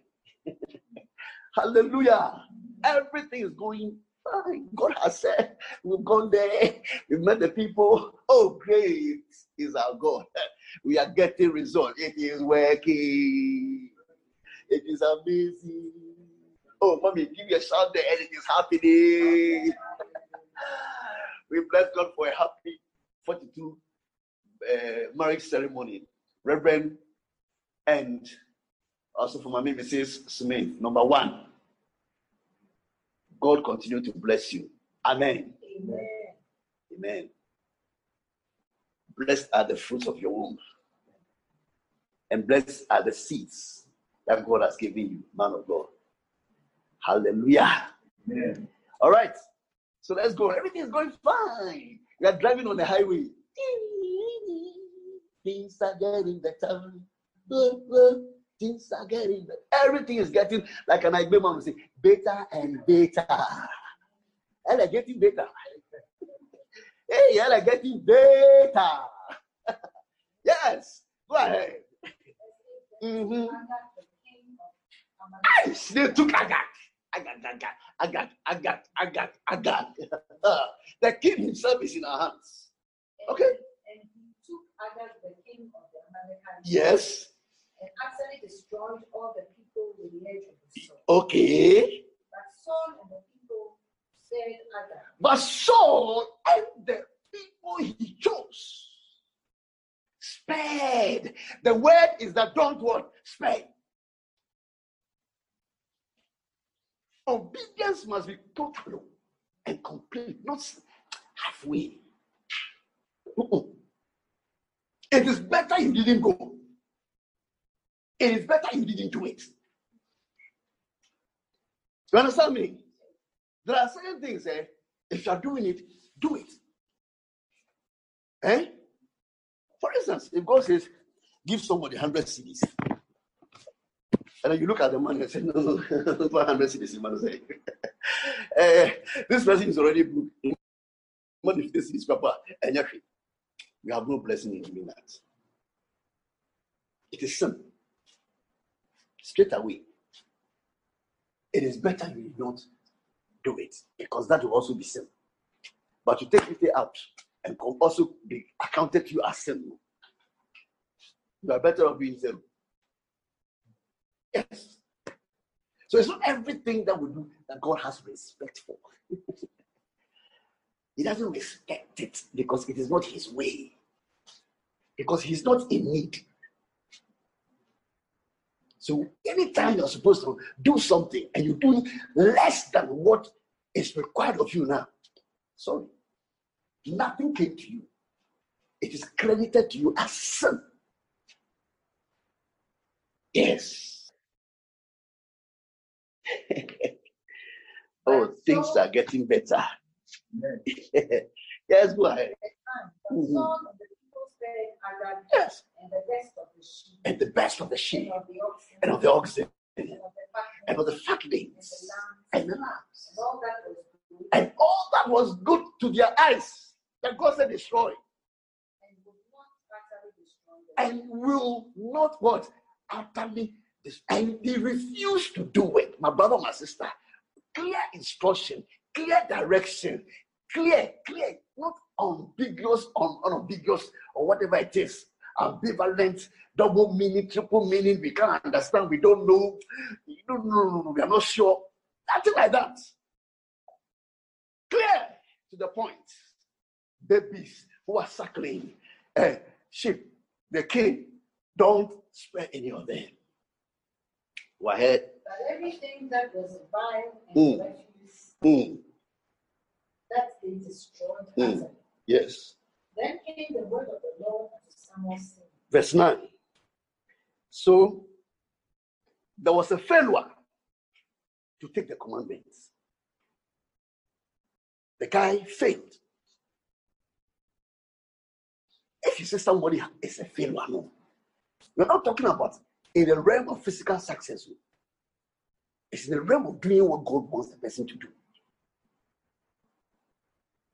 Hallelujah. Everything is going fine. God has said, we've gone there, we've met the people. Oh, great is our God. We are getting results. It is working. It is amazing. Oh, mommy, give me a shout there, and it is happening. We bless God for a happy forty-two uh, marriage ceremony. Reverend and also for my name, Missus Smith. Number one, God continue to bless you. Amen. Amen. Amen. Blessed are the fruits of your womb. And blessed are the seeds that God has given you, man of God. Hallelujah. Amen. All right. So let's go. Everything is going fine. We are driving on the highway. Things are getting better. Things are getting better. Everything is getting, like an I B M would say, better and better. And they're getting better. Hey, yeah, they're getting better. Yes, go ahead. Mm-hmm. Aye, they took Agag. Agag, Agag, Agag, Agag, Agag, Agag. The king himself is in our hands. Okay? And he took Agag, the king of the Amalekites. Yes. And actually destroyed all the people with the edge of the sword. Okay. But Saul and the people said Agag. But Saul and the people he chose spared. The word is that don't what? Spare. Obedience must be total and complete, not halfway. Uh-oh. It is better you didn't go. It is better you didn't do it. You understand me? There are certain things, eh? If you are doing it, do it. Eh? For instance, if God says, give somebody one hundred cedis, and then you look at the man and say, no, no, not one hundred cedis, you must say. eh, this person is already broke. What if this is Papa? And you have no blessing in doing that. It is sin. Straight away. It is better you don't do it, because that will also be sin. But you take it out and can also be accounted to you as sin. You are better off being sin. Yes. So it's not everything that we do that God has respect for. He doesn't respect it because it is not his way. Because he's not in need. So anytime you're supposed to do something and you do less than what is required of you now, sorry, nothing came to you. It is credited to you as sin. Yes. oh, things so, are getting better. yes, go ahead. Yes. And the best of the sheep. And the best of the sheep. And of the oxen. And of the fatlings. And the lambs. And all that was good to their eyes, that God said destroy. And will not what? Utterly destroy. And they refused to do it. My brother, my sister, clear instruction, clear direction, clear, clear, not ambiguous, un- unambiguous, or whatever it is, ambivalent, double meaning, triple meaning, we can't understand, we don't know, we don't know, we are not sure, nothing like that. Clear to the point. Babies who are suckling, uh, sheep, the king, don't spare any of them. Go ahead. But everything that was vile and mm. refuse, mm. that they destroyed. Mm. Yes. Then came the word of the Lord unto Samuel. Verse nine. So there was a failure to take the commandments. The guy failed. If you say somebody is a failure, no. We're not talking about in the realm of physical success. It's in the realm of doing what God wants the person to do.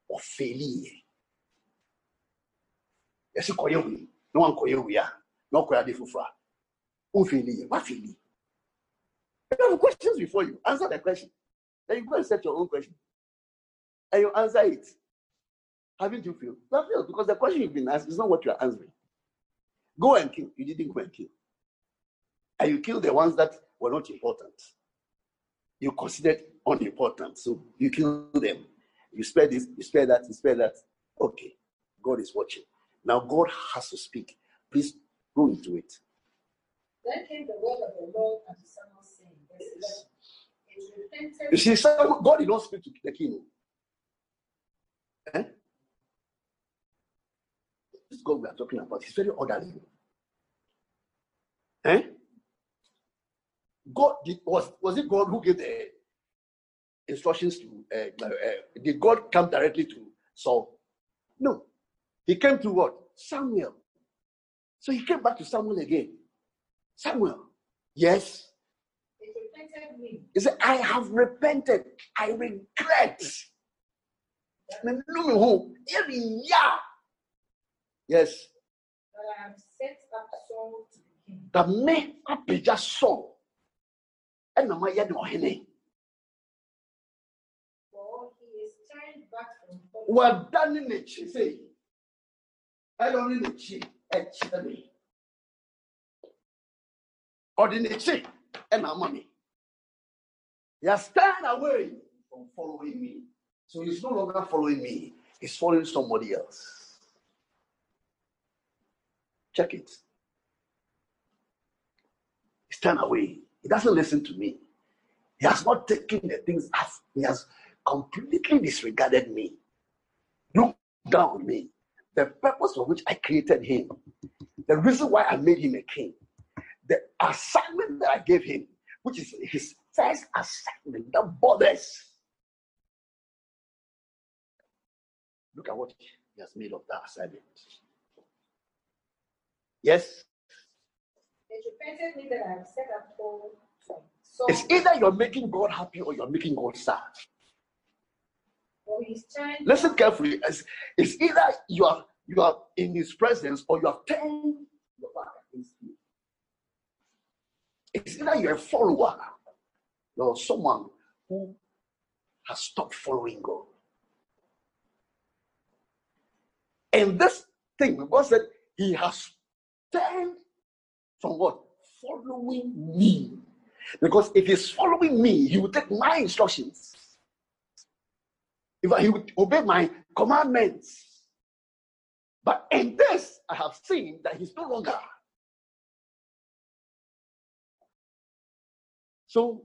Or failure. Yes, you call your way. No one call your way. No one call your fufra. Who failure? What failure? You have questions before you. Answer the question. Then you go and set your own question. And you answer it. Haven't you failed? You have failed because the question you've been asked is not what you are answering. Go and kill. You didn't go and kill. And you killed the ones that were not important. You considered unimportant. So you killed them. You spare this, you spare that, you spare that. Okay. God is watching. Now God has to speak. Please go into it. Then came the word of the Lord unto Samuel, saying, you see, God did not speak to the king. Eh? This God we are talking about is very orderly. Eh? God did, was was it God who gave the instructions to? Uh, uh, did God come directly to Saul? No, he came to what? Samuel. So he came back to Samuel again. Samuel, yes. It repented me. He said, "I have repented. I regret." Yes. I have set up Saul to the king. That may be just Saul. And no matter what he is turned back from. What done in it? She say. I don't need she. Actually. Ordinary. And our money. He has turned away from following me. So he's no longer following me. He's following somebody else. Check it. He's turned away. He doesn't listen to me. He has not taken the things as he has completely disregarded me. Looked down on me. The purpose for which I created him. The reason why I made him a king. The assignment that I gave him, which is his first assignment, that bothers. Look at what he has made of that assignment. Yes? It repented me that I have set up for. So it's either you're making God happy or you're making God sad. Well, he's turned. Listen carefully. It's, it's either you are you are in his presence or you are turned your back against him. It's either you're a follower or someone who has stopped following God. And this thing, God said, he has turned from what? Following me. Because if he's following me, he will take my instructions. If he would obey my commandments. But in this, I have seen that he's no longer. So,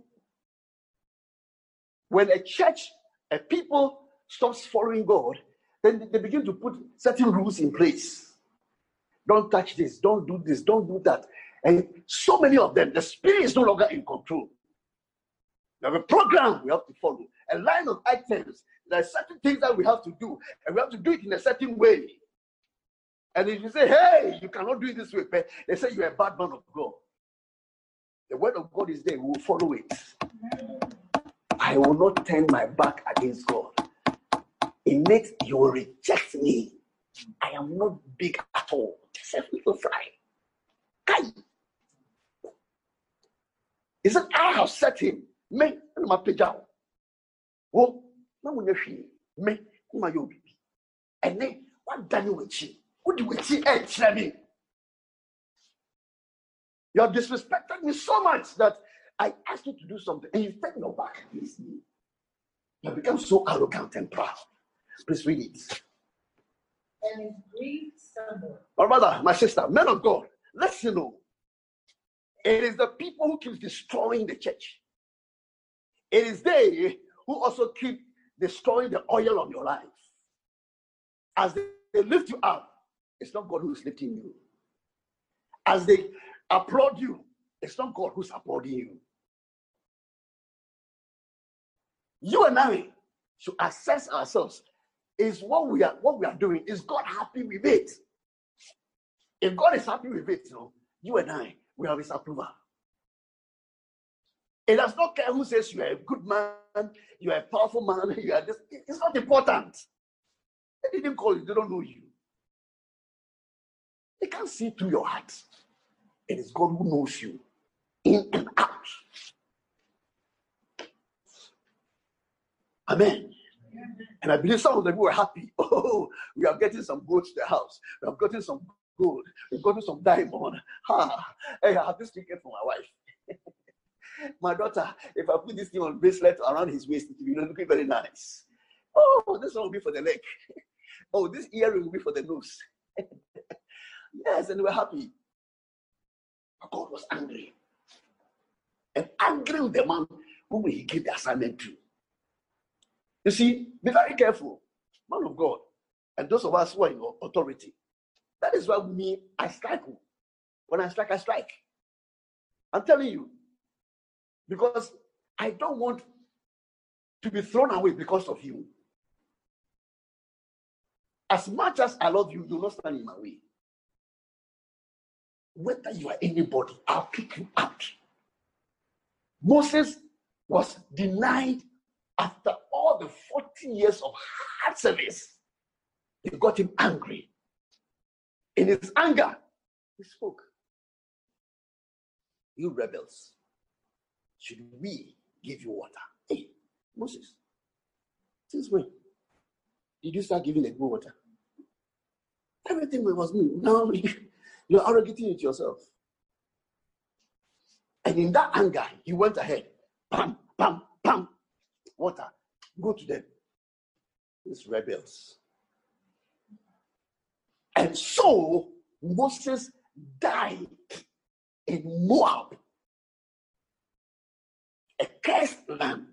when a church, a people stops following God, then they begin to put certain rules in place. Don't touch this, don't do this, don't do that. And so many of them, the spirit is no longer in control. We have a program we have to follow, a line of items. There are certain things that we have to do, and we have to do it in a certain way. And if you say, hey, you cannot do it this way, they say you're a bad man of God. The word of God is there. We will follow it. I will not turn my back against God. In it, you will reject me. I am not big at all. Just a little fry. Guy. He said, I have set him. Me, I'm a pejao. Oh, now we need me. Who are you? And then what Daniel will see? What do we see? Hey, Sammy. You have disrespected me so much that I asked you to do something, and you've taken your back against me. You have become so arrogant and proud. Please read it. And his grief stumbled. My brother, my sister, men of God, let's you know. It is the people who keep destroying the church. It is they who also keep destroying the oil on your life. As they, they lift you up, it's not God who is lifting you. As they applaud you, it's not God who's applauding you. You and I should assess ourselves. Is what we are what we are doing, is God happy with it? If God is happy with it, you know, you and I, we have his approval. It does not care who says you are a good man, you are a powerful man, you are this. It's not important. They didn't call you, they don't know you. They can't see through your heart. It is God who knows you in and out. Amen. And I believe some of them were happy. Oh, we are getting some gold to the house. We have gotten some gold. We've gotten some diamond. Ha. Hey, I have this ticket for my wife. My daughter, if I put this thing on bracelet around his waist, it will be looking very nice. Oh, this one will be for the leg. Oh, this earring will be for the nose. Yes, and we're happy. But God was angry. And angry with the man whom he gave the assignment to. You see, be very careful, man of God, and those of us who are in authority. That is why me, I strike. When I strike, I strike. I'm telling you. Because I don't want to be thrown away because of you. As much as I love you, you'll not stand in my way. Whether you are anybody, I'll pick you out. Moses was denied after all the forty years of hard service. They got him angry. In his anger, he spoke. You rebels, should we give you water? Hey, Moses, since when did you start giving the good water? Everything was new. Now you're arrogating it yourself. And in that anger, he went ahead. Bam, bam, bam, water, go to them. These rebels. And so Moses died in Moab, a cursed land.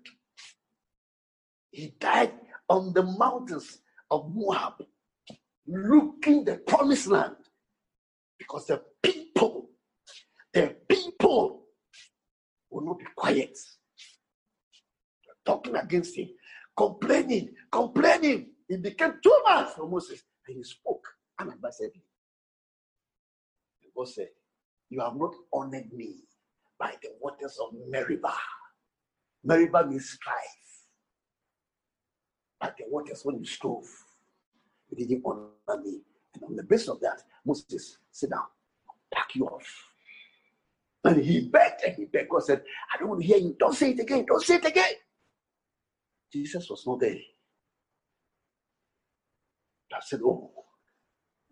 He died on the mountains of Moab, looking the promised land, because the people, the people will not be quiet. They're talking against him, complaining, complaining. It became too much for Moses, and he spoke unambassadorly. And God said, "You have not honored me by the waters of Meribah." Meribah means strife. By the waters when you strove, you didn't honor me. And on the basis of that, Moses, sit down, pack you off. And he begged and he begged. God said, "I don't want to hear you. Don't say it again. Don't say it again." Jesus was not there. I said, "Oh,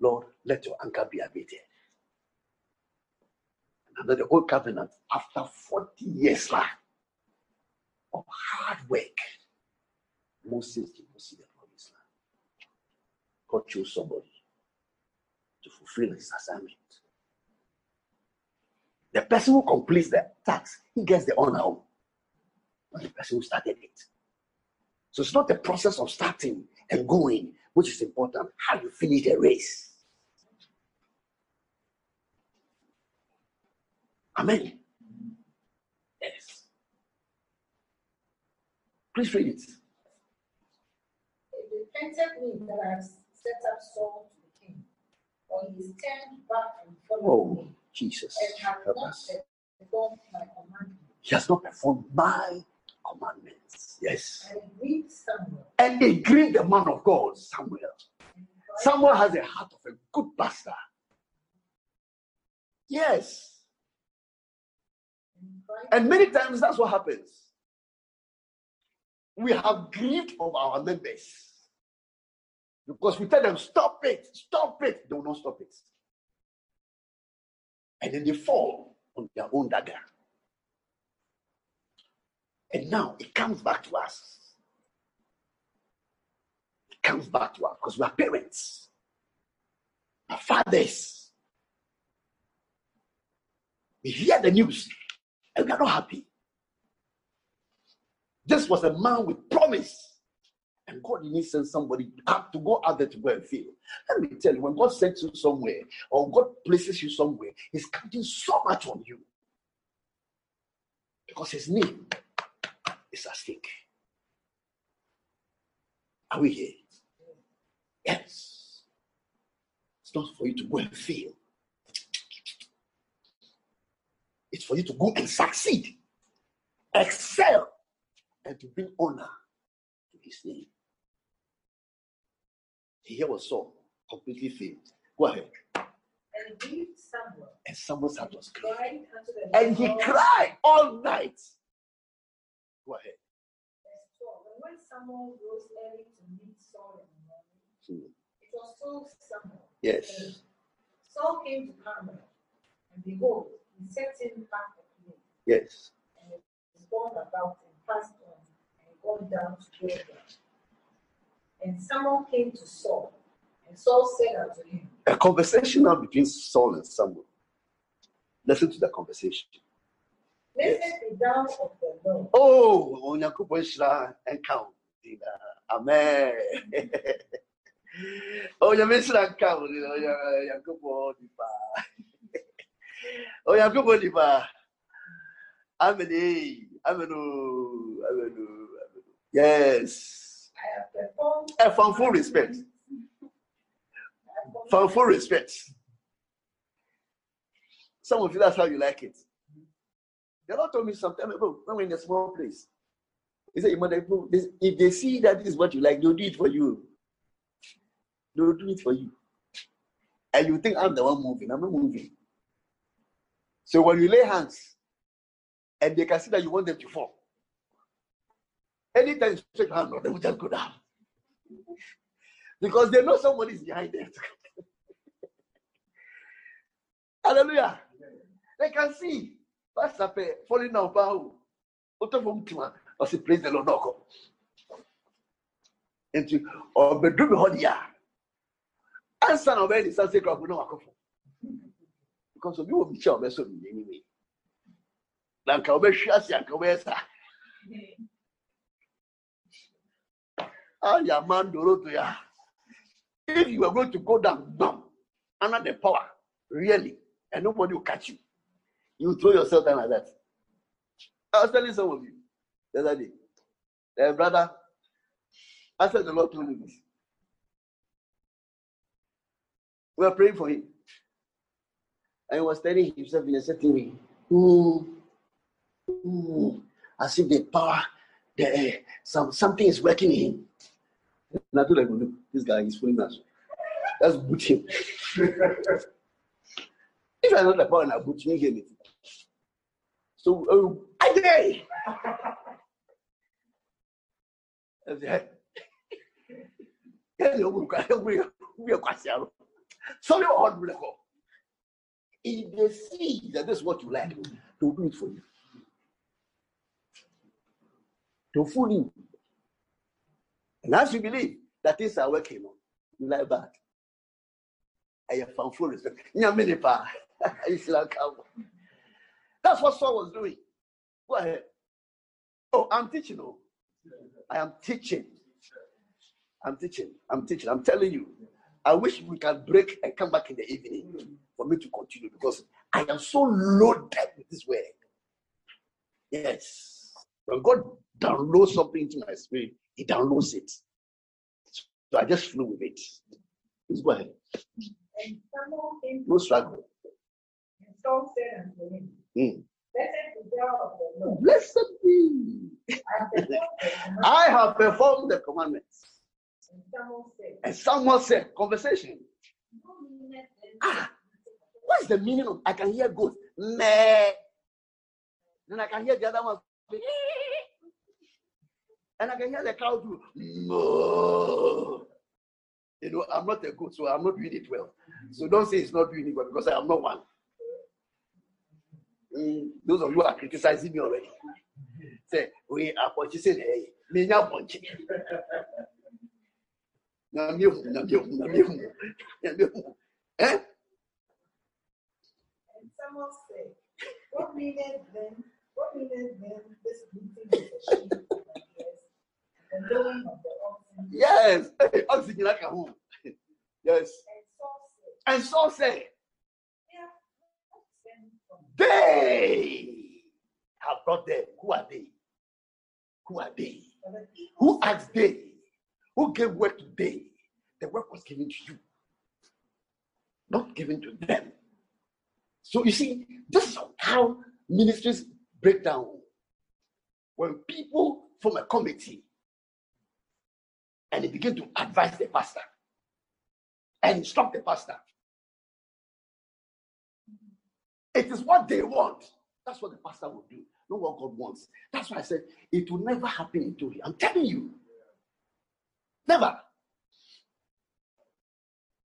Lord, let your anger be abated." And under the old covenant, after forty years like, of hard work, Moses did not see the promised land. God chose somebody to fulfill his assignment. The person who completes the task, he gets the honor, but the person who started it. So it's not the process of starting and going which is important, how you finish the race. Amen. Yes. Please read it. "It repented me that I have set up Saul to the king, for he is turned back and followed me. Oh, Jesus, help us. And has not performed my commandments." He has not performed my commandments. Yes. "And it grieved Samuel." And it grieved the man of God, Samuel. Samuel has a heart of a good pastor. Yes. And many times that's what happens. We have grieved of our members because we tell them, stop it, stop it. They will not stop it. And then they fall on their own dagger. And now it comes back to us. It comes back to us because we are parents, our fathers. We hear the news and we are not happy. This was a man with promise. And God didn't send somebody up to go out there to go and feel. Let me tell you, when God sends you somewhere or God places you somewhere, he's counting so much on you. Because his name is at stake. Are we here? Yes. It's not for you to go and fail. It's for you to go and succeed, excel, and to bring honor to his name. Here was Saul, completely failed. Go ahead. "And he Samuel." And Samuel's heart was crying. And he cried all night. Go ahead. "When Samuel rose early to meet Saul in the morning, it was so Samuel." Yes. "Saul came to Carmel, and behold, he set him back a plate." Yes. "And it was born about him, passed on, and gone down to Gilgal. And Samuel came to Saul, and Saul said unto him." A conversation now between Saul and Samuel. Listen to the conversation. "Blessed yes. be thou of the Lord." Oh, on Yakubishla and count. Amen. Oh, Yamishla and count. Yakubo Diba. Oh, Yakubo Diba. Amen. Amenu, amenu, amenu. Yes. "I have performed." A thankful respect. Thankful respect. Some of you, that's how you like it. They all told me something. When we're in a small place, they say, if they see that this is what you like, they'll do it for you. They'll do it for you. And you think, I'm the one moving. I'm not moving. So when you lay hands, and they can see that you want them to fall, anytime you shake hand, they will just go down. Because they know somebody is behind them. Hallelujah. They can see. Pastor, falling down, bow. Out of home, I say, praise the Lord. And to or bedroom behold ya. And son of any son, say, God, we know what come because of you will be sure of so anyway. Like I'll be sure I say, if you are going to go down, down under the power, really, and nobody will catch you, you throw yourself down like that. I was telling some of you the other day, eh, brother, I said the Lord told me this. We were praying for him, and he was telling himself in a certain way, mm, mm, as if the power, the, some something is working in him. And I told him, look, this guy is fooling us. Let's boot him. If I know the power in a boot, you hear me. So uh, I did. I said, hey, we are quite shallow. So you all will go. If they see that this is what you like, they'll do it for you. They'll fool you. And as you believe that things are working on, you like that. I have found fullness. That's what Saul was doing. Go ahead. Oh, I'm teaching. Oh, I am teaching. I'm teaching. I'm teaching. I'm telling you. I wish we can break and come back in the evening for me to continue because I am so loaded with this word. Yes. When God downloads something into my spirit, He downloads it. So I just flew with it. Please go ahead. And Samuel came no struggle. And Saul said unto him, mm. Blessed be thou of the Lord. Blessed be. I have performed the commandments. And Samuel said, and Samuel said, conversation. Ah, what's the meaning of I can hear good? Meh. Then I can hear the other one. And I can hear the crowd do, no. You know, I'm not a good, so I'm not doing it well. So don't say it's not doing it well because I am not one. Mm, those of you who are criticizing me already. Say, we are purchasing a mania bunch. Eh? And someone said, what meaneth then? What meaneth then this meeting with the sheep? Yes, oxygen like a home. Yes, and so say, they have brought them. Who are they? Who are they? Who asked they? Who gave work to they? The work was given to you, not given to them. So you see, this is how ministries break down. When people form a committee. And they begin to advise the pastor and instruct the pastor. It is what they want. That's what the pastor will do. Not what God wants. That's why I said it will never happen in T O I. I'm telling you. Never.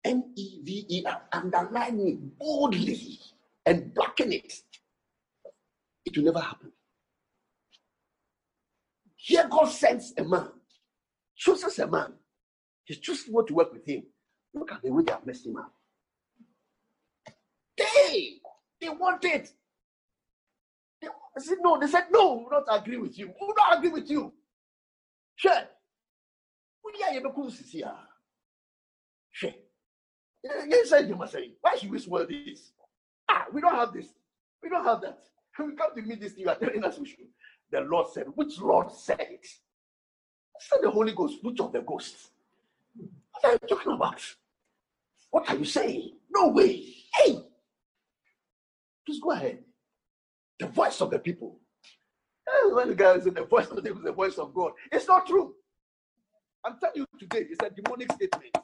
M E V E R. Underline it boldly and blacken it. It will never happen. Here God sends a man. Chooses a man. He chooses what to work with him. Look at the way they have messed him up. They, they want it. They said no. They said no. We don't agree with you. We don't agree with you. Sure. Sure. You said you must say. Why should we swear this? Ah, we don't have this. We don't have that. We come to meet this thing. You are telling us we should. The Lord said. Which Lord said it? Said the Holy Ghost, which of the ghosts? What are you talking about? What are you saying? No way. Hey, please go ahead. The voice of the people. When the guy said the voice of the people is the voice of God, it's not true. I'm telling you today, it's a demonic statement.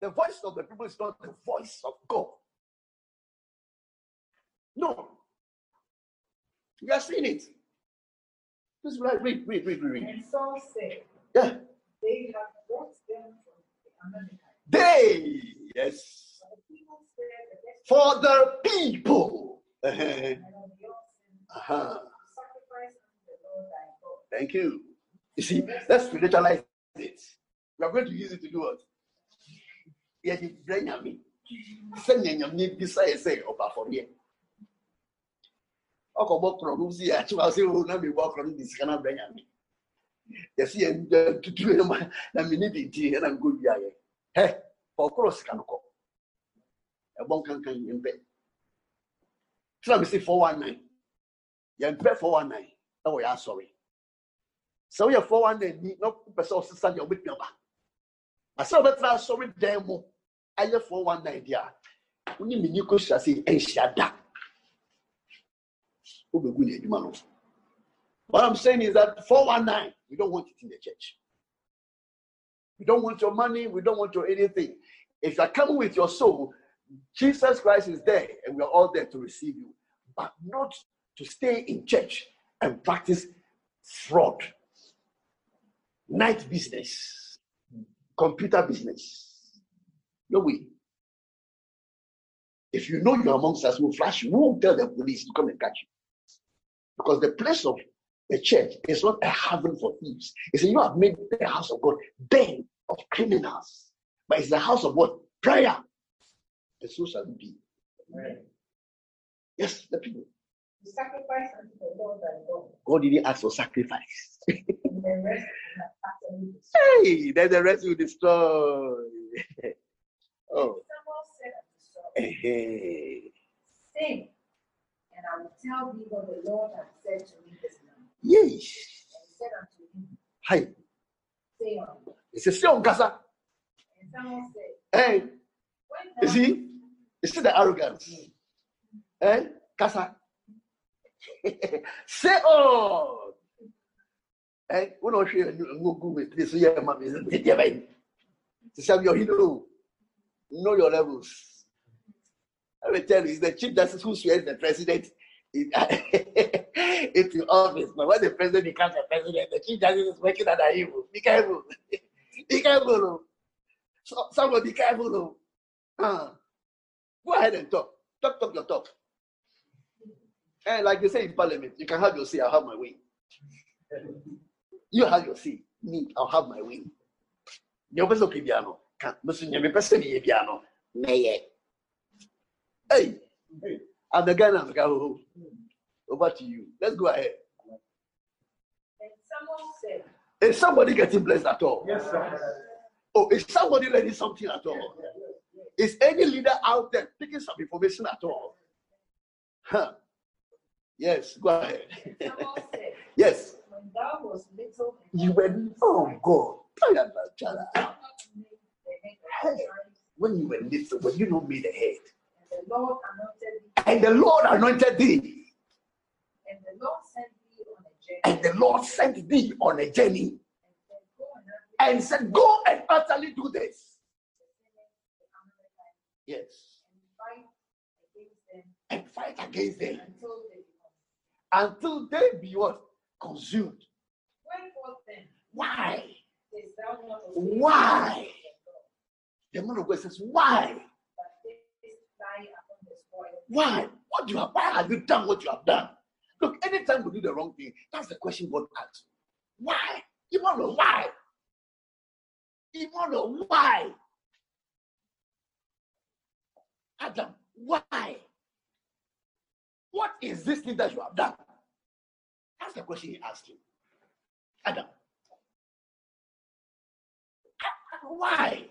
The voice of the people is not the voice of God. No. You are seeing it. Please read, read, read, read, read. And Saul said, yeah. They have brought them from the Amalek. They, yes. For the people. For the people. Uh-huh. Sacrifice unto the Lord thy God. Thank you. You see, let's spiritualize it. We are going to use it to do what? Yeah, you bring me. Send me your name beside say, Opa for me. I can walk from this. I say, oh, now we walk from this. Can I bring me? You see, I'm going to do it. I'm going to do it. I'm going to do it. Hey, for cross can go. A bon can can you pay? So let me say four one nine. You pay four one nine. Oh, yeah, sorry. So we are four one nine. No person stand your big number. I saw better sorry demo. I have four one nine idea. When you mean you could say Enshada. What I'm saying is that four one nine. We don't want it in the church. We don't want your money. We don't want your anything. If you are coming with your soul, Jesus Christ is there, and we are all there to receive you, but not to stay in church and practice fraud, night business, computer business. No way. If you know you're amongst us, we'll flash you. We won't tell the police to come and catch you, because the place of the church is not a haven for thieves. It's you have made the house of God den of criminals, but it's the house of what? Prayer. And so shall it be. Amen. Yes, the people. The sacrifice unto the Lord thy God. God didn't ask for sacrifice. And the rest will destroy. Hey, then the rest will destroy. Oh. Samuel said unto Saul, hey. Sing, and I will tell thee what the Lord hath said to me this night. Yes. And he said unto him, hi. Say on. He said, say on, Gaza. And Samuel said, hey. You see, you see the arrogance. Eh? Kasa. Say on. Eh? We don't share no good with this. Yeah, man. To serve your hero. Know your levels. I will tell you, it's the chief justice who swears the president into office. But when the president becomes the president, the chief justice is working under evil. Be careful. Be careful. So, someone be careful. Uh, go ahead and talk. Talk, talk, your talk. And like they say in Parliament, you can have your say, I'll have my way. You have your say, me, I'll have my way. Your person can be piano. Your person be piano. Hey, I'm the guy now. Over to you. Let's go ahead. And someone said, is somebody getting blessed at all? Yes, sir. Oh, is somebody learning something at all? Yes, yes. Is any leader out there picking some information at all? Huh. Yes, go ahead. Said, yes. When thou was little, you were, oh God. Hey. When you were little, when you know me the head. And the Lord anointed thee. And the Lord anointed thee. And the Lord sent thee on a journey. And the Lord sent thee on a journey. And said, go and utterly do this. Yes. And fight against them. And fight against them. Until they be what? Consumed. Why? Why? The man of God says, why? Why? What do you have? Why have you done what you have done? Look, anytime we do the wrong thing, that's the question God asks. Why? You want to know why? You want to know why? Adam, why? What is this thing that you have done? That's the question he asked him. Adam, why?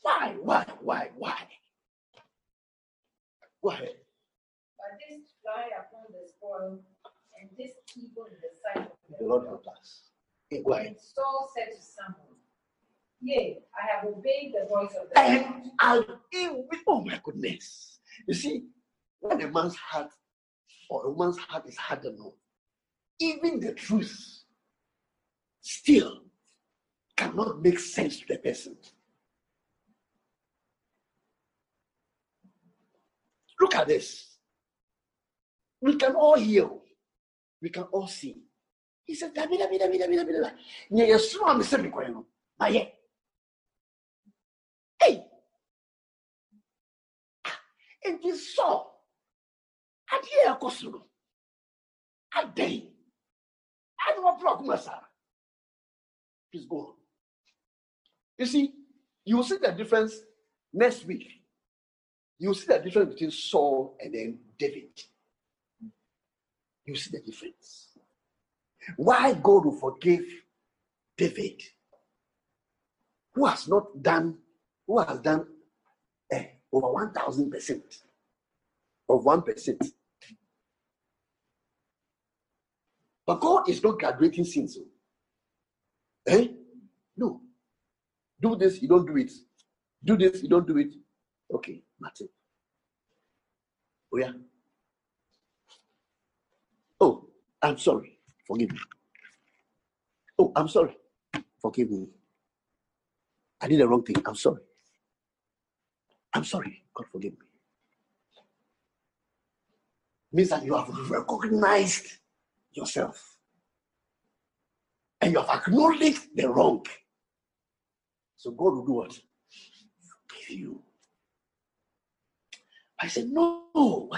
Why, why, why, why? Go ahead. But this fly upon the spoil and this evil in the sight of the Lord help us. Hey, go ahead. And Saul said to Samuel, yea, I have obeyed the voice of the and Lord. I'll even, oh my goodness. You see, when a man's heart or a woman's heart is hard to know, even the truth still cannot make sense to the person. Look at this. We can all hear. We can all see. He said, and he saw, and here I go, I day, Please go on. You see, you will see the difference next week. You will see the difference between Saul and then David. You see the difference. Why God will forgive David, who has not done, who has done eh, over one thousand percent of one percent. But God is not graduating sins. Eh? No. Do this, you don't do it. Do this, you don't do it. Okay, Martin. Oh, yeah. Oh, I'm sorry. Forgive me. Oh, I'm sorry. Forgive me. I did the wrong thing. I'm sorry. I'm sorry. God forgive me. Means that you have recognized yourself and you have acknowledged the wrong. So God will do what? Forgive you. I said, no,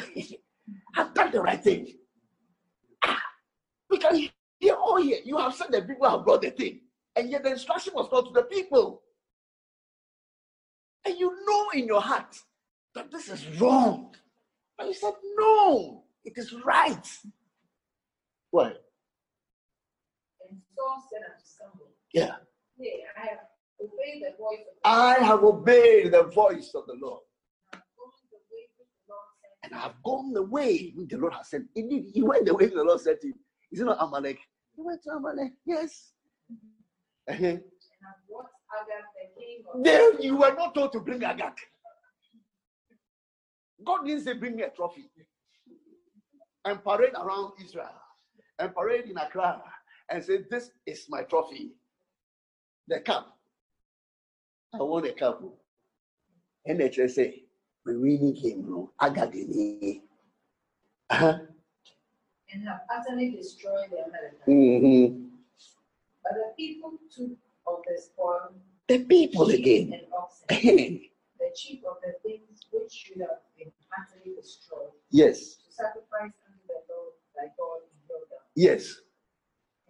I've done the right thing. Ah, we can hear all here. You have said the people have brought the thing, and yet the instruction was not to the people. And you know in your heart that this is wrong. But you said, no, it is right. What? And Saul said unto Samuel, yeah. Hey, I have obeyed the voice of the Lord. I have obeyed the voice of the Lord. And I have gone the way which the Lord has sent. Indeed, he went the way the Lord sent him. Is it not Amalek? He went to Amalek, yes. Mm-hmm. And I brought Agag, the king of Then you were not told to bring Agag. God didn't say bring me a trophy and parade around Israel and parade in Accra and say, this is my trophy. The cup. I won a cup. N H S A. We really came wrong. Agadini. Uh-huh. And have utterly destroyed the Americans. Mm-hmm. But the people took of the spoil. The people again. And oxen, the chief of the things which should have been utterly destroyed. Yes. To sacrifice unto the Lord thy God in Jordan. Yes.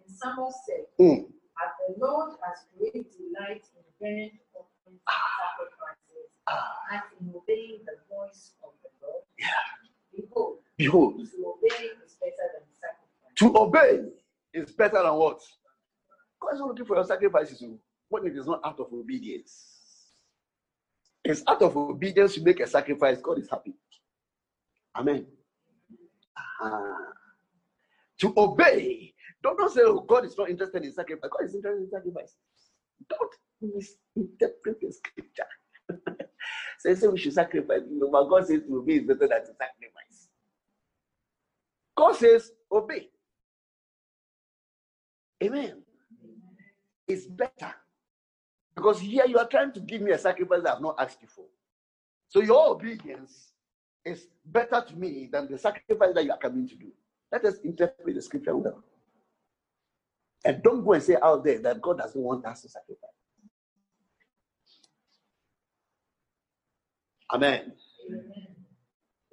And Samuel said, mm. As the Lord has great delight in burnt offerings ah. and sacrifices, ah. as in obeying the voice of the Lord, yeah. behold, behold, to obey is better than sacrifice. To obey is better than what? God is not looking for your sacrifices when it is not out of obedience. It's out of obedience you make a sacrifice, God is happy. Amen. Uh-huh. To obey. Don't, don't say, oh, God is not interested in sacrifice. God is interested in sacrifice. Don't misinterpret the scripture. Say, say we should sacrifice. No, but God says to obey is better than to sacrifice. God says, obey. Amen. It's better. Because here you are trying to give me a sacrifice that I've not asked you for. So your obedience is better to me than the sacrifice that you are coming to do. Let us interpret the scripture well. And don't go and say out there that God doesn't want us to sacrifice. Amen. Amen.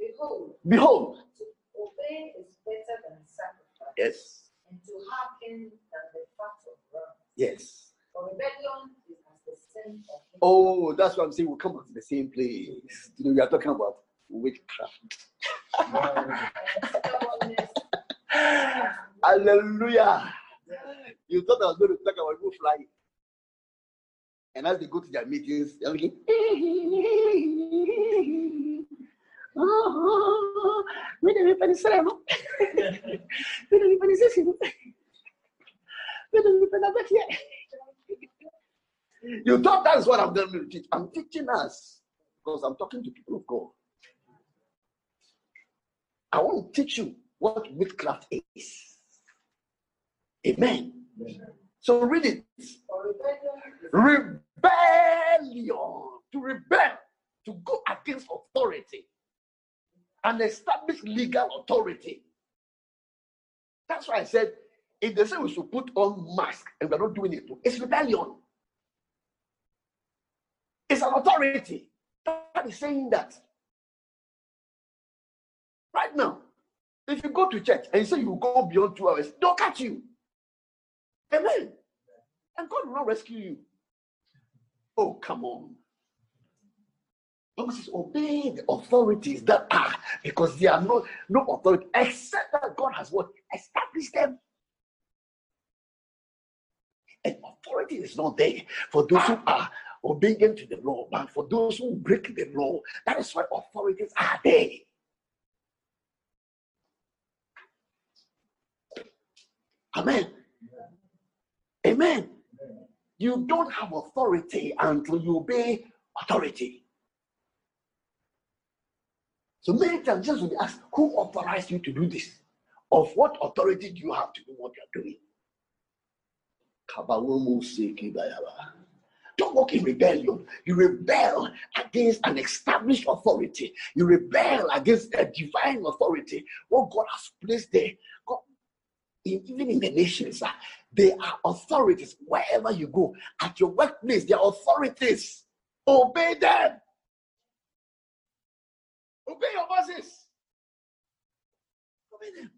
Behold, Behold, to obey is better than sacrifice. Yes. And to hearken than the fat of rams. Yes. For rebellion is as the sin of sin. Oh, that's what I'm saying. We'll come back to the same place. Today we are talking about witchcraft. Hallelujah. You thought I was going to talk about people flying. And as they go to their meetings, they're like, oh, we don't even say it. We don't even say it. We don't even have it yet. You thought that's what I'm going to teach. I'm teaching us because I'm talking to people of God. I want to teach you what witchcraft is. Amen. Amen. So read it. Rebellion. To rebel. To go against authority. And establish legal authority. That's why I said, if they say we should put on masks and we're not doing it, it's rebellion. It's an authority that is saying that. Right now, if you go to church and you say you go beyond two hours, they'll catch you. Amen. And God will not rescue you. Oh, come on. Bible says, obey the authorities that are, because there are no, no authority except that God has what? Established them. And authority is not there for those who are obedient to the law, but for those who break the law, that is why authorities are there. Amen. Amen. You don't have authority until you obey authority. So many times, just when you ask, who authorized you to do this? Of what authority do you have to do what you are doing? Don't walk in rebellion. You rebel against an established authority. You rebel against a divine authority. What God has placed there. God, even in the nations, there are authorities. Wherever you go, at your workplace, there are authorities. Obey them. Obey your bosses. Obey them.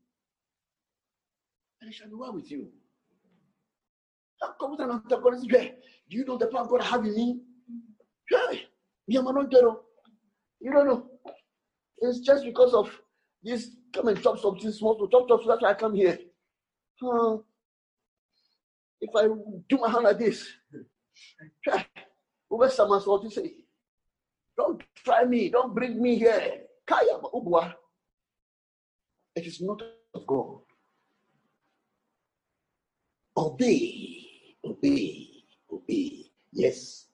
And it shall be well with you. Do you know the plan God has in me? You don't know. It's just because of this. Come and chop something small. To chop, chop. So that's why I come here. Uh, if I do my hand like this, don't try me. Don't bring me here. It is not of God. Obey. Obey, obey, yes.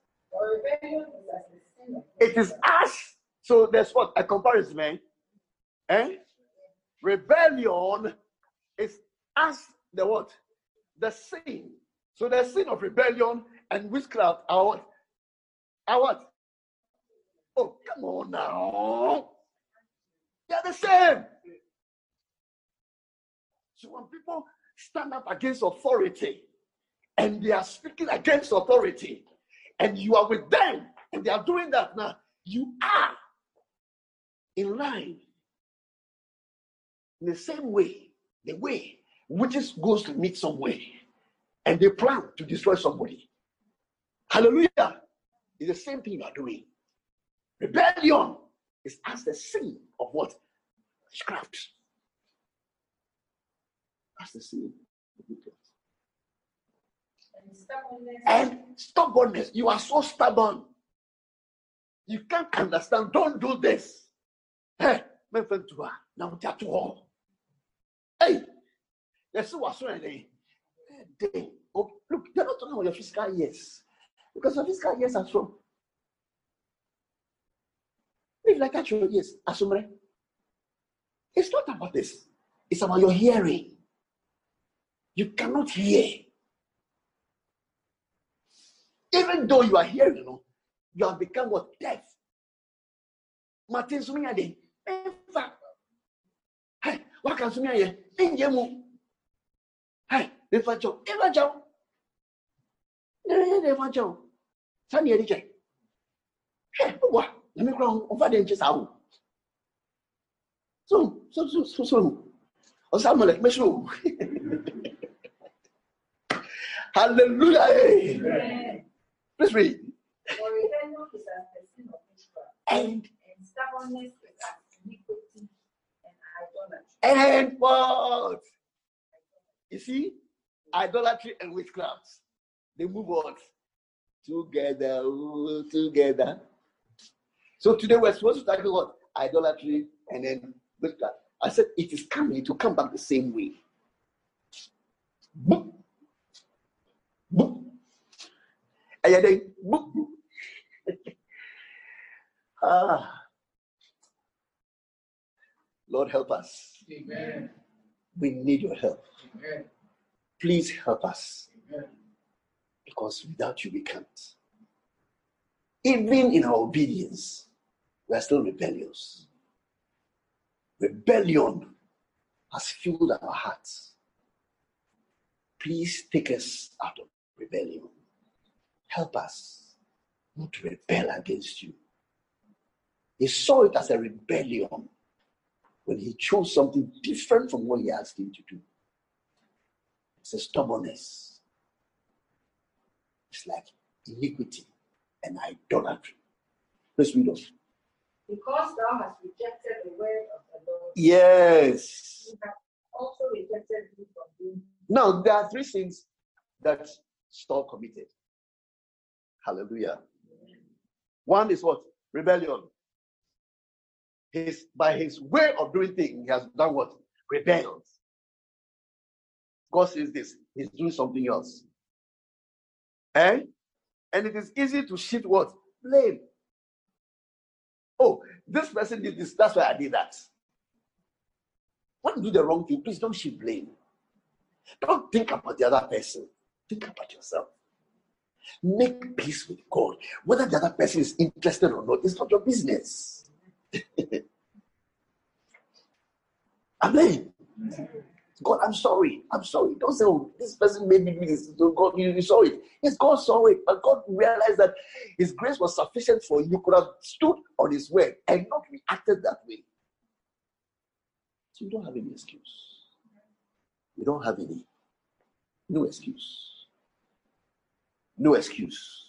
It is us. So there's what? A comparison, man. Eh? Rebellion is us, the what? The sin. So the sin of rebellion and witchcraft are what? Are what? Oh, come on now. They're the same. So when people stand up against authority, and they are speaking against authority, and you are with them, and they are doing that now, you are in line. In the same way, the way witches goes to meet somewhere, and they plan to destroy somebody. Hallelujah! It's the same thing you are doing. Rebellion is as the sin of what? Witchcraft. That's the sin of witchcraft. Stubbornness. And stubbornness. You are so stubborn. You can't understand. Don't do this. Hey, my friend, to her. Now they are too old. Hey, let's see what's going on. Oh, look, they're not talking about your fiscal years, because your fiscal years are so. If like that, your years, asumre. It's not about this. It's about your hearing. You cannot hear. Even though you are hearing, you know, you have become what? Deaf. Martin Sumia de. Hey, what can Sumia ye? Ingemu. Hey, Evancho. Evancho. Evancho. Sani Eriche. Hey, what? Let me crown over the inches out. So, so, so, so, so. Or Samuel, make sure. Hallelujah. Amen. Please read. And stubbornness is as iniquity and idolatry. And what? You see? Idolatry and witchcraft. They move on. Together. Together. So today we're supposed to talk about idolatry and then witchcraft. I said it is coming to come back the same way. Boop. Boop. Ah, Lord, help us. Amen. We need your help. Amen. Please help us. Amen. Because without you, we can't. Even in our obedience, we are still rebellious. Rebellion has fueled our hearts. Please take us out of rebellion. Help us not to rebel against you. He saw it as a rebellion when he chose something different from what he asked him to do. It's a stubbornness. It's like iniquity and idolatry. Let's read those. Because thou hast rejected the word of the Lord. Yes. You have also rejected me from being. Now, there are three things that Saul committed. Hallelujah. One is what? Rebellion. His, by his way of doing things, he has done what? Rebelled. God says this, he's doing something else. Eh? And it is easy to shift what? Blame. Oh, this person did this, that's why I did that. When you do the wrong thing, please don't shift blame. Don't think about the other person. Think about yourself. Make peace with God. Whether the other person is interested or not, it's not your business. Amen. God, I'm sorry. I'm sorry. Don't say, oh, this person made me do this. God, you, you saw it. Yes, God saw it. But God realized that his grace was sufficient for you. You could have stood on his word and not reacted that way. So you don't have any excuse. You don't have any. No excuse. No excuse.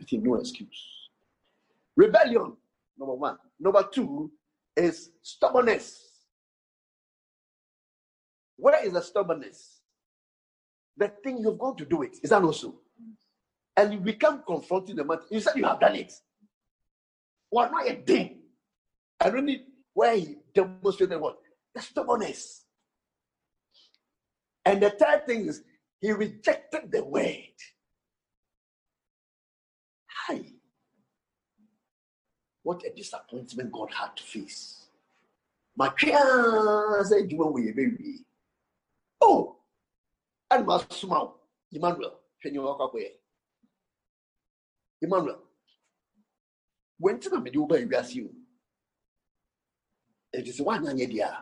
I think no excuse. Rebellion, number one. Number two is stubbornness. Where is the stubbornness? The thing you've got to do it. Is that also? And you become confronting the matter. You said you have done it. Well, not a thing. I really, where he demonstrated what? The stubbornness. And the third thing is he rejected the word. Hi. What a disappointment God had to face. My prayer said, you won't be baby. Oh, and my smile, Emmanuel, can you walk away? Emmanuel, when to the middle by you, it is one idea.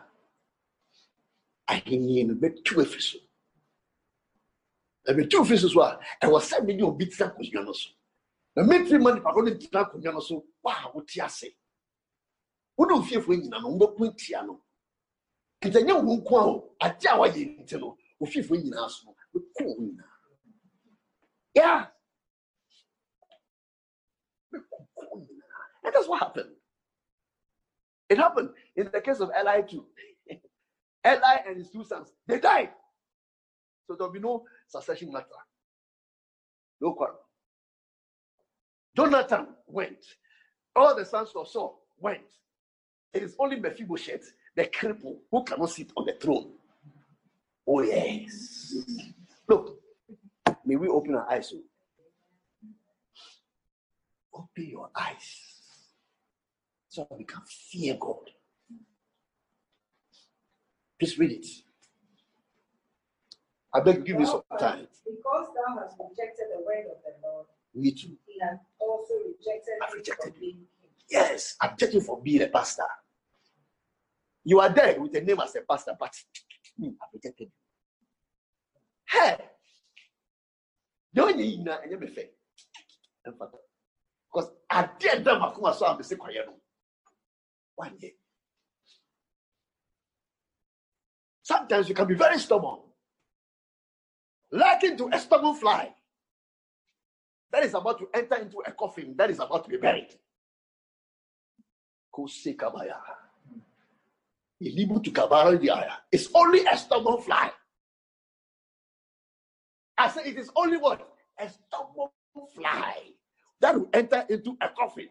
I hear a bit too efficient. A bit too efficient, I was sending you a bit of a the military man, if I go to Tinaco, wow, what you say? Who don't fear for Indian and go Quintiano? It's a young Wunquo, a Jawayan Tino, who fear for Indian Arsenal, with Kuna. Yeah. And that's what happened. It happened in the case of Eli too. Eli and his two sons, they died. So there'll be no succession matter. No quarrel. Jonathan went. All the sons of Saul went. It is only Mephibosheth, the cripple, who cannot sit on the throne. Oh, yes. Look, may we open our eyes. Open your eyes so that we can fear God. Please read it. I beg, give me some time. Because thou hast rejected the word of the Lord. Me too. He has also rejected, I've rejected you. Being... Yes, I reject you for being a pastor. You are there with the name as a pastor, but I rejected you. Hey, don't you know? And you be fair, because I did them. I come and saw them. Say, one day. Sometimes you can be very stubborn, likened to a stubborn fly that is about to enter into a coffin that is about to be buried. It's only a stubborn fly. I said it is only what? A stubborn fly that will enter into a coffin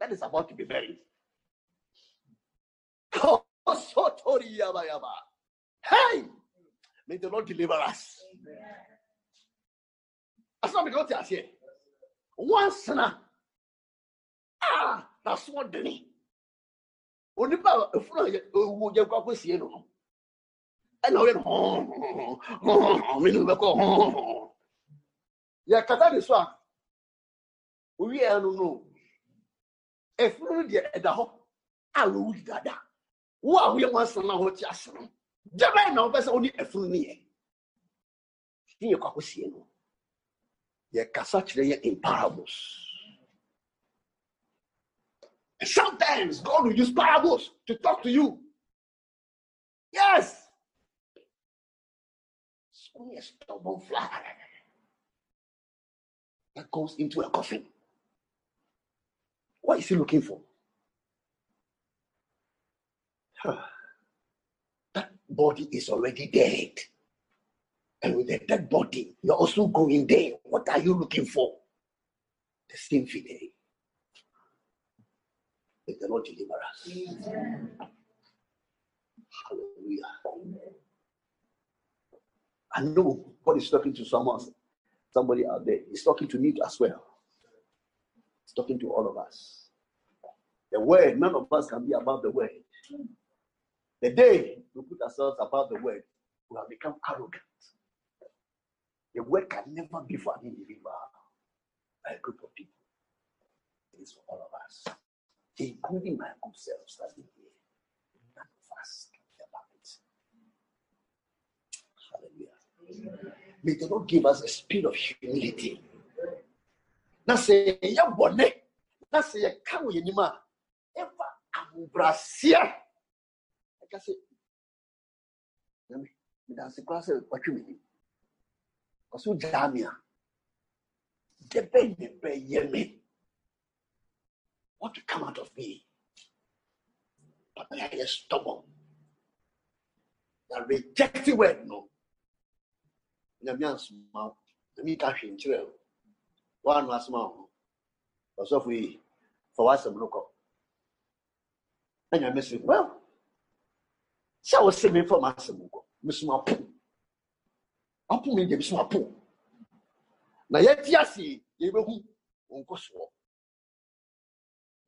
that is about to be buried. Hey! May the Lord deliver us. Amen. That's not because you are here. One sinner. Ah, that's one day. Only power if you go see no. And I went home. Oh, yeah, Kata is one. We are no. If you at the home, I will dada. What we want to know what you are. Jamai na opesa oni efunniye. Ni yekwa kwesiye no. Ye kasa kire ye in parables. And sometimes God will use parables to talk to you. Yes. It's only a stubborn fly that goes into a coffin. What is he looking for? Huh. That body is already dead. And with the dead body, you're also going there. What are you looking for? The same feeling. May the Lord deliver us. Amen. Hallelujah. Amen. I know God is talking to someone, somebody out there. He's talking to me as well. He's talking to all of us. The word, none of us can be above the word. The day we put ourselves above the word, we have become arrogant. The word can never be for an individual, a group of people. It is for all of us, including my good self standing here. None of us can be above it. Hallelujah. May the Lord give us a spirit of humility. Now say, "Ya bone." Now say, "Ya kawo yenima." Eva amubrasia. I can say, "Let me dance class with what you mean." Because you jamia. Debe debe yemi. What to come out of me? But I am stubborn. I reject the word no. Smile. One last smile. So we for us some look up. And I miss it. Well, so I was singing for my son. Miss Mapu. I'm pulling the Miss Mapu. Now yet, Yassi, you will go so.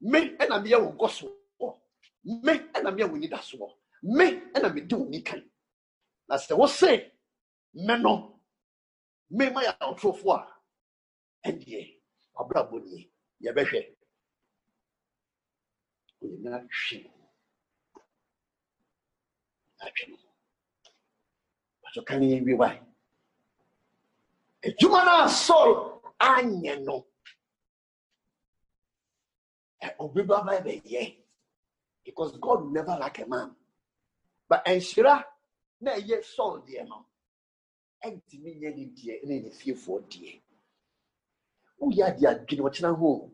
Make an amia will go so. Make an amia will need us. Make an amia do Nikan. That's the what say. Menon. May my outro for and ye a brabuni, Yabeche. We not shame. Not shame. But you can't even be why. A human soul, I know. And Obiba by ye. Because God never like a man. But Enshira, ne ye soul, dear man. And the million dear, and a few for dear. Oh, yeah, dear, get what you home.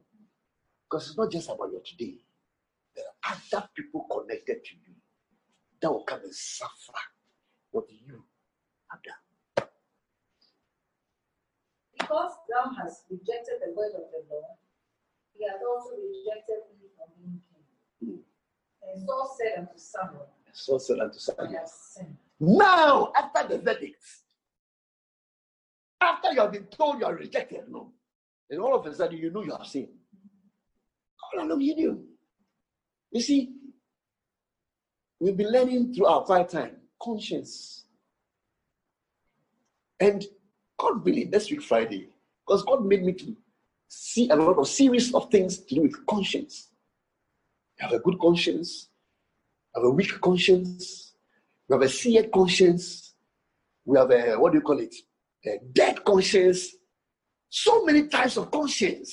Because it's not just about your today. There are other people connected to you that will come and suffer what you have done. Because thou hast rejected the word of the Lord, he hath also rejected me from being king. And Saul said unto Samuel, and Saul said unto Samuel, I have sinned. Now, after the verdict, after you have been told you are rejected, no, and all of a sudden you know you have sinned. All along you knew. You see, we've been learning through our quiet time conscience. And God willing, next week Friday, because God made me to see a lot of series of things to do with conscience. You have a good conscience, you have a weak conscience, you have a seared conscience, we have a what do you call it? A dead conscience, so many types of conscience.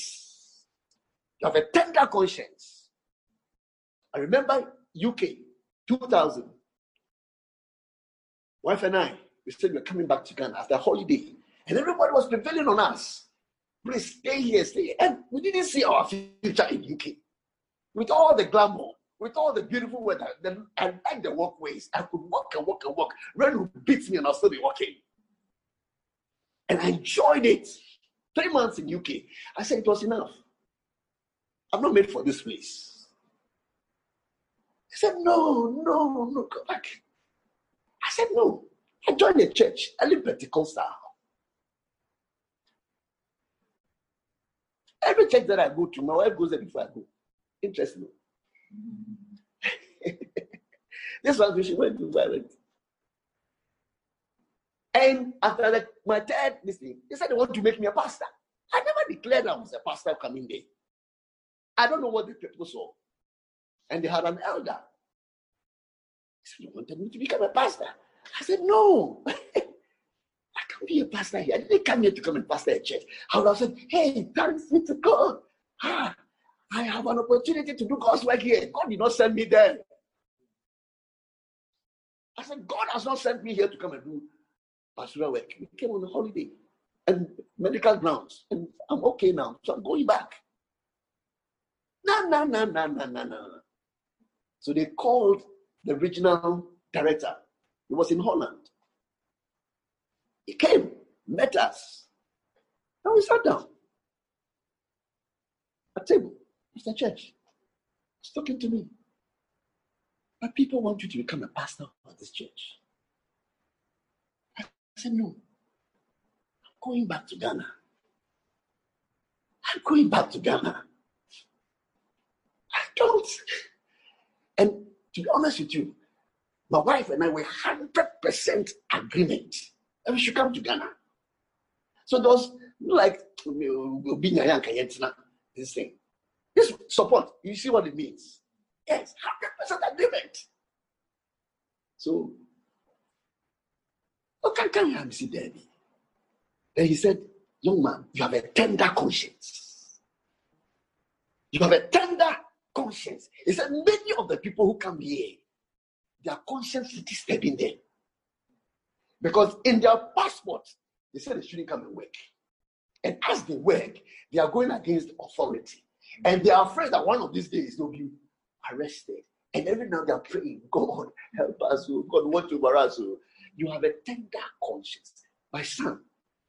You have a tender conscience. I remember U K, two thousand. Wife and I, we said we were coming back to Ghana after a holiday, and everybody was prevailing on us. Please stay here, stay here. And we didn't see our future in U K. With all the glamour, with all the beautiful weather, the, I like the walkways. I could walk and walk and walk. Rain would beat me and I'll still be walking. And I enjoyed it. Three months in U K. I said it was enough. I'm not made for this place. I said, no, no, no, go back. I said, no. I joined a church, I live Pentecostal. Every church that I go to, my wife goes there before I go. Interesting. This one, she went to violent. And after that, my dad, listen, they said they want to make me a pastor. I never declared I was a pastor coming there. I don't know what the people saw. And they had an elder. He said, you wanted me to become a pastor. I said, no. I can't be a pastor here. I didn't come here to come and pastor a church. I would have said, hey, thanks be to God. Ah, I have an opportunity to do God's work here. God did not send me there. I said, God has not sent me here to come and do pastoral work. We came on a holiday. and medical grounds, and I'm okay now, so I'm going back. No, no, no, no, no, no, no. So they called the regional director. He was in Holland. He came, met us, and we sat down at the table. Mister Church, he's talking to me. But people want you to become a pastor of this church. I said, no. I'm going back to Ghana. I'm going back to Ghana. I don't. And to be honest with you, my wife and I were one hundred percent agreement that we should come to Ghana. So those like this thing. This support, you see what it means. Yes, one hundred percent agreement. So, oh, can, can you have me see Debbie? Then he said, young man, you have a tender conscience. You have a tender conscience. He said, many of the people who come here, their conscience is disturbing them. Because in their passport, they said they shouldn't come and work. And as they work, they are going against authority. And they are afraid that one of these days they'll be arrested. And every now they are praying, God, help us. Oh. God, want to embarrass you. You have a tender conscience. My son,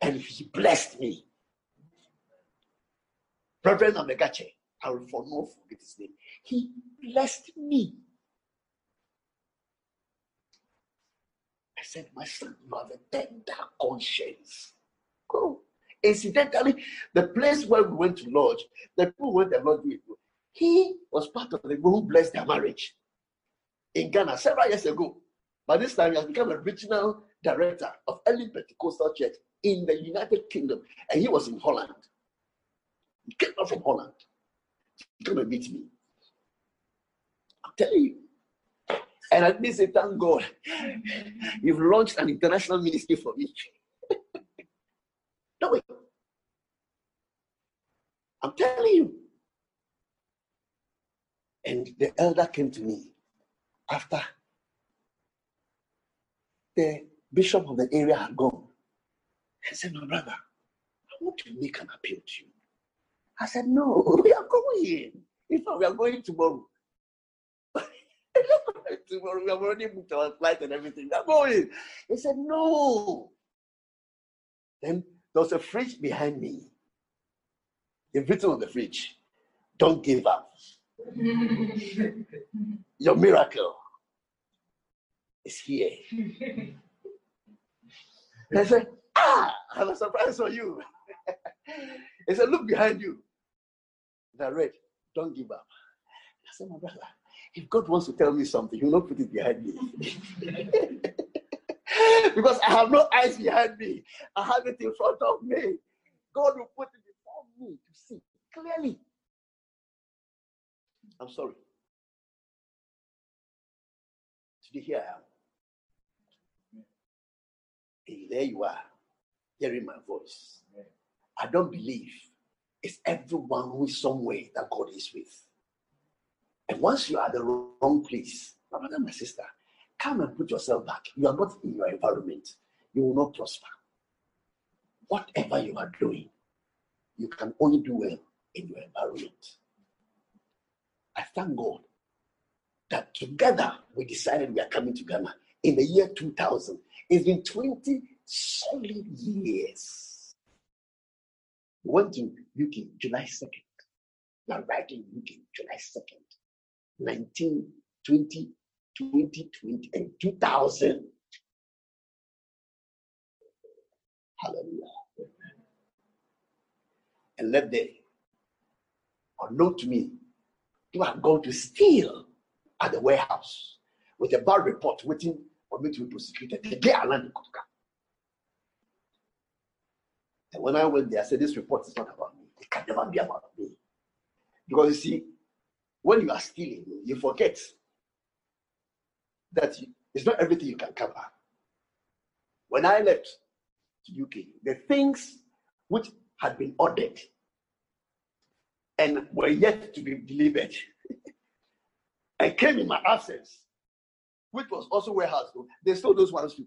and he blessed me. Reverend Amegache, I will for no forget his name. He blessed me. I said, my son, you have a tender conscience. Go. Incidentally, the place where we went to lodge, the people went to lodge with, he was part of the people who blessed their marriage in Ghana several years ago. But this time, he has become a regional director of Early Pentecostal Church in the United Kingdom, and he was in Holland. He came up from Holland. He came and meet me. I'm telling you. And I didn't say, thank God, you've launched an international ministry for me. No way. I'm telling you. And the elder came to me after the bishop of the area had gone. He said, my brother, I want to make an appeal to you. I said, no, we are going. In fact, we are going tomorrow. Tomorrow, we have already booked our flight and everything. We are going. He said, no. Then there was a fridge behind me. They've written on the fridge, don't give up. Your miracle is here. I said, ah, I have a surprise for you. He said, look behind you. And I read, don't give up. I said, my brother, if God wants to tell me something, he will not put it behind me. Because I have no eyes behind me. I have it in front of me. God will put it before me to see clearly. I'm sorry. Today here I am. Hey, there you are, hearing my voice. Amen. I don't believe it's everyone who is somewhere that God is with. And once you are at the wrong place, my brother and my sister, come and put yourself back. You are not in your environment. You will not prosper. Whatever you are doing, you can only do well in your environment. I thank God that together we decided we are coming to Ghana in the year two thousand. It's been twenty solid years. We went to U K July second. We are right in U K July second, nineteen, twenty, twenty, twenty, and two thousand. Hallelujah. And left there, unknown to me, people have gone to steal at the warehouse with a bad report waiting for me to be prosecuted. The day I landed in Kotoka. And when I went there, I said, this report is not about me. It can never be about me. Because you see, when you are stealing, you forget that it's not everything you can cover. When I left the U K, the things which had been ordered and were yet to be delivered, I came in my absence, which was also warehouse. They stole those ones too.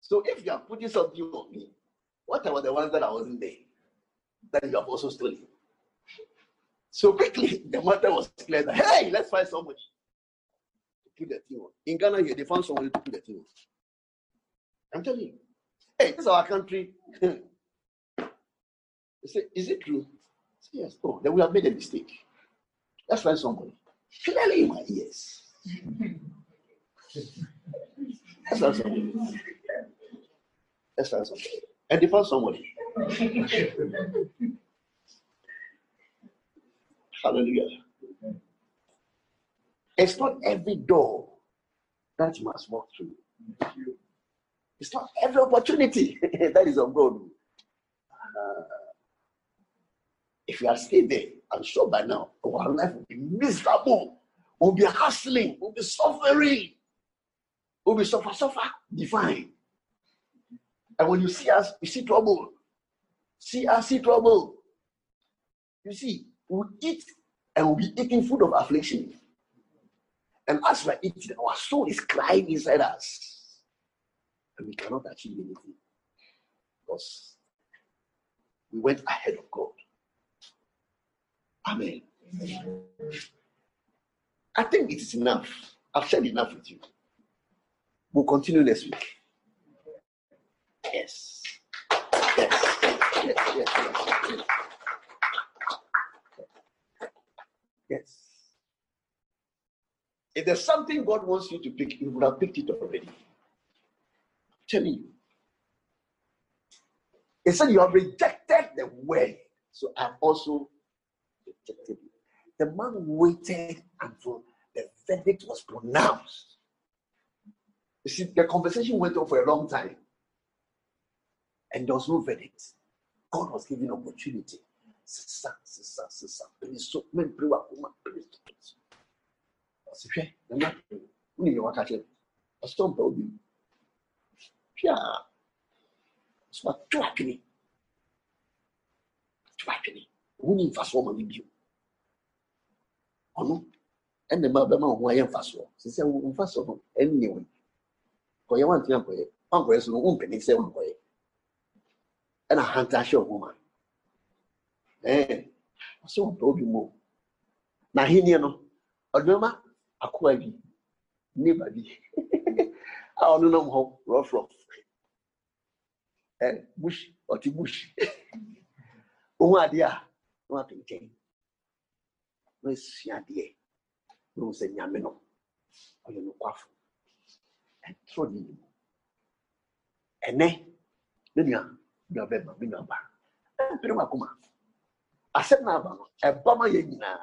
So if you are putting something on me, What about the ones that I wasn't there, that you have also stolen? So quickly, the matter was cleared. Hey, let's find somebody to put the thing on. In Ghana, here, they found somebody to put the thing on. I'm telling you. Hey, this is our country. They say, is it true? Say, yes. Oh, then we have made a mistake. Let's find somebody. Clearly in my ears. Let's find somebody. Let's find somebody. And they found somebody. Hallelujah. It's not every door that you must walk through. It's not every opportunity that is of God. Uh, if you are still there, I'm sure by now, our life will be miserable. We'll be hustling. We'll be suffering. We'll be suffer, suffer, divine. And when you see us, you see trouble. See us, see trouble. You see, we'll eat and we'll be eating food of affliction. And as we're eating, our soul is crying inside us. And we cannot achieve anything. Because we went ahead of God. Amen. Amen. I think it is enough. I've shared enough with you. We'll continue next week. Yes. Yes. Yes. Yes. Yes. Yes. Yes. If there's something God wants you to pick, you would have picked it already. I'm telling you. He said you have rejected the word, so I've also rejected it. The man waited until the verdict was pronounced. You see, the conversation went on for a long time. And there was no verdict. God was giving opportunity. And a hunter show woman. Eh, so told you more. Now, he knew no, a drama, a quavi, nobody. I don't know how rough, rough, and bush or to bush. Oh, idea, what in chain. Monsieur, dear, no, say, Yamino, or you know, quaff, and throw you. And then, then your bed, my number. And Pirma Kuma. I said, Naba, a bomber yena.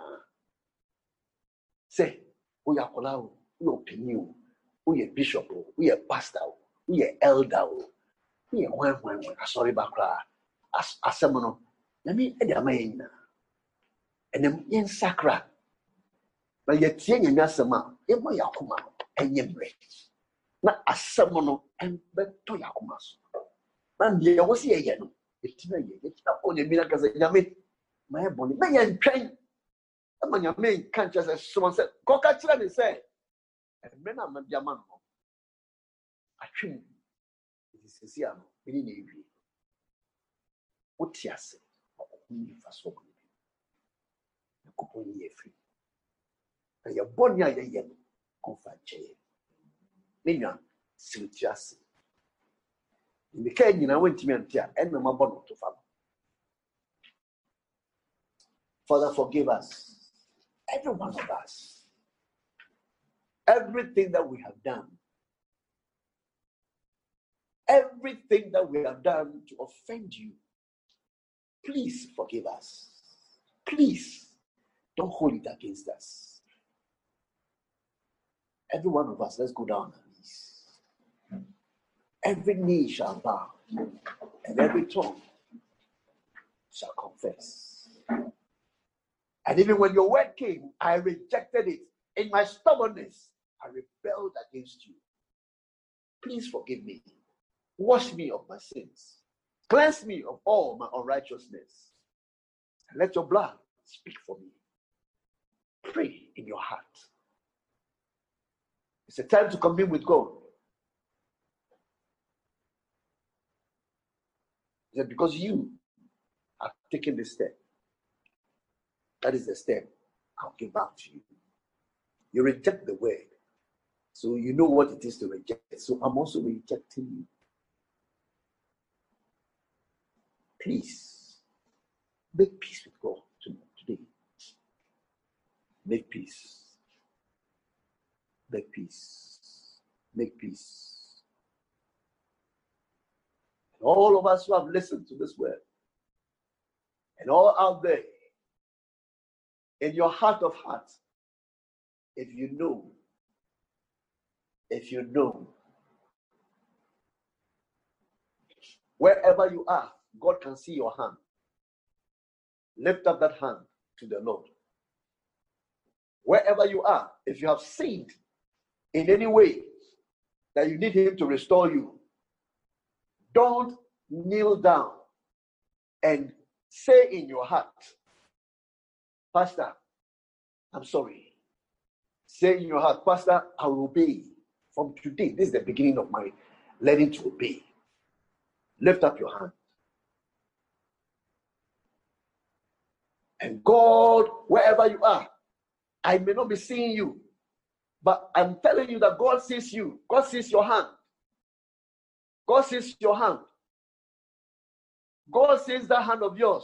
Say, we are allowed, we opinion, we a bishop, we a pastor, we a elder, we a one one, a sorry backra, as a seminal. Let me add a man. And then in sacra. But yet, young and Nasama, Emma Yakuma, and Yemre. Not a seminal and Beto Yakumas. And you was here again. It's not only miracles that you made. My body, my young train. Among your main conscious, as someone said, go catch them and say, and men are not your man. I think it is sincere. We didn't agree. What he has said, only for so many. The coupon here free. And your body, I yet offer jail. Minion, sweet just. In the Kenya, I went to me and tear, and my bottle to follow. Father, forgive us, every one of us, everything that we have done, everything that we have done to offend you. Please forgive us. Please don't hold it against us. Every one of us, let's go down. Every knee shall bow, and every tongue shall confess. And even when your word came, I rejected it. In my stubbornness, I rebelled against you. Please forgive me. Wash me of my sins. Cleanse me of all my unrighteousness. And let your blood speak for me. Pray in your heart. It's a time to commune with God. It's said, because you have taken this step, that is the step I'll give back to you. You reject the word. So you know what it is to reject it. So I'm also rejecting you. Please, make peace with God today. Make peace. Make peace. Make peace. And all of us who have listened to this word, and all out there, in your heart of hearts, if you know, if you know, wherever you are, God can see your hand. Lift up that hand to the Lord. Wherever you are, if you have sinned in any way that you need Him to restore you, don't kneel down and say in your heart, Pastor, I'm sorry. Say in your heart, Pastor, I'll obey. From today, this is the beginning of my learning to obey. Lift up your hand. And God, wherever you are, I may not be seeing you, but I'm telling you that God sees you. God sees your hand. God sees your hand. God sees that hand of yours.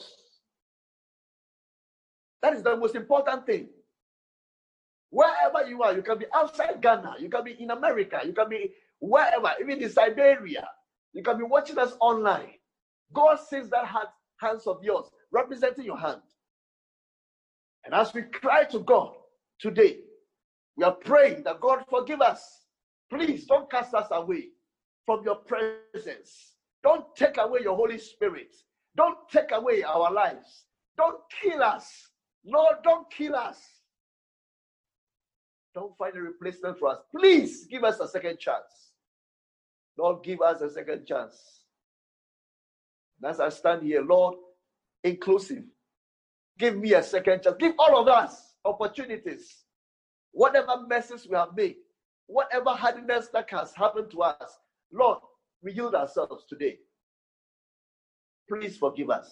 That is the most important thing. Wherever you are, you can be outside Ghana, you can be in America, you can be wherever, even in Siberia, you can be watching us online. God sees that hand, hands of yours, representing your hand. And as we cry to God today, we are praying that God forgive us. Please don't cast us away from your presence. Don't take away your Holy Spirit. Don't take away our lives. Don't kill us. Lord, don't kill us. Don't find a replacement for us. Please give us a second chance. Lord, give us a second chance. And as I stand here, Lord, inclusive, give me a second chance. Give all of us opportunities. Whatever messes we have made, whatever hardness that has happened to us, Lord, we yield ourselves today. Please forgive us.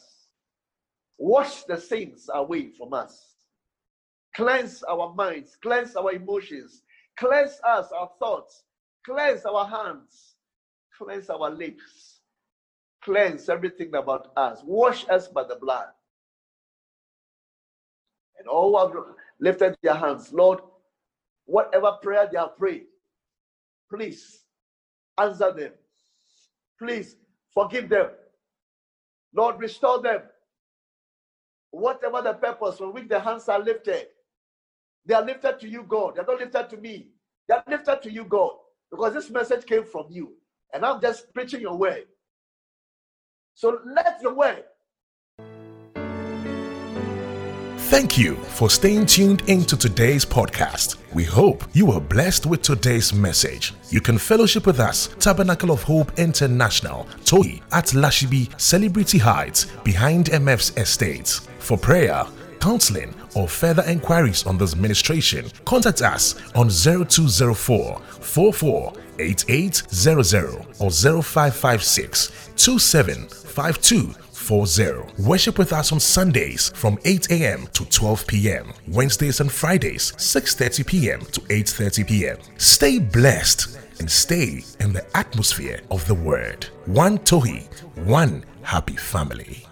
Wash the sins away from us. Cleanse our minds. Cleanse our emotions. Cleanse us, our thoughts. Cleanse our hands. Cleanse our lips. Cleanse everything about us. Wash us by the blood. And all who have lifted their hands, Lord, whatever prayer they have prayed, please answer them. Please forgive them. Lord, restore them. Whatever the purpose for which the hands are lifted, they are lifted to you, God. They are not lifted to me. They are lifted to you, God, because this message came from you, and I'm just preaching your word. So let your word. Thank you for staying tuned into today's podcast. We hope you were blessed with today's message. You can fellowship with us, Tabernacle of Hope International, T O I at Lashibi Celebrity Heights, behind M F's Estate. For prayer, counseling, or further enquiries on this ministration, contact us on zero two zero four, four four eight eight zero zero or zero five five six, two seven five two. Worship with us on Sundays from eight a.m. to twelve p.m. Wednesdays and Fridays, six thirty p.m. to eight thirty p.m. Stay blessed and stay in the atmosphere of the Word. One T O I, one happy family.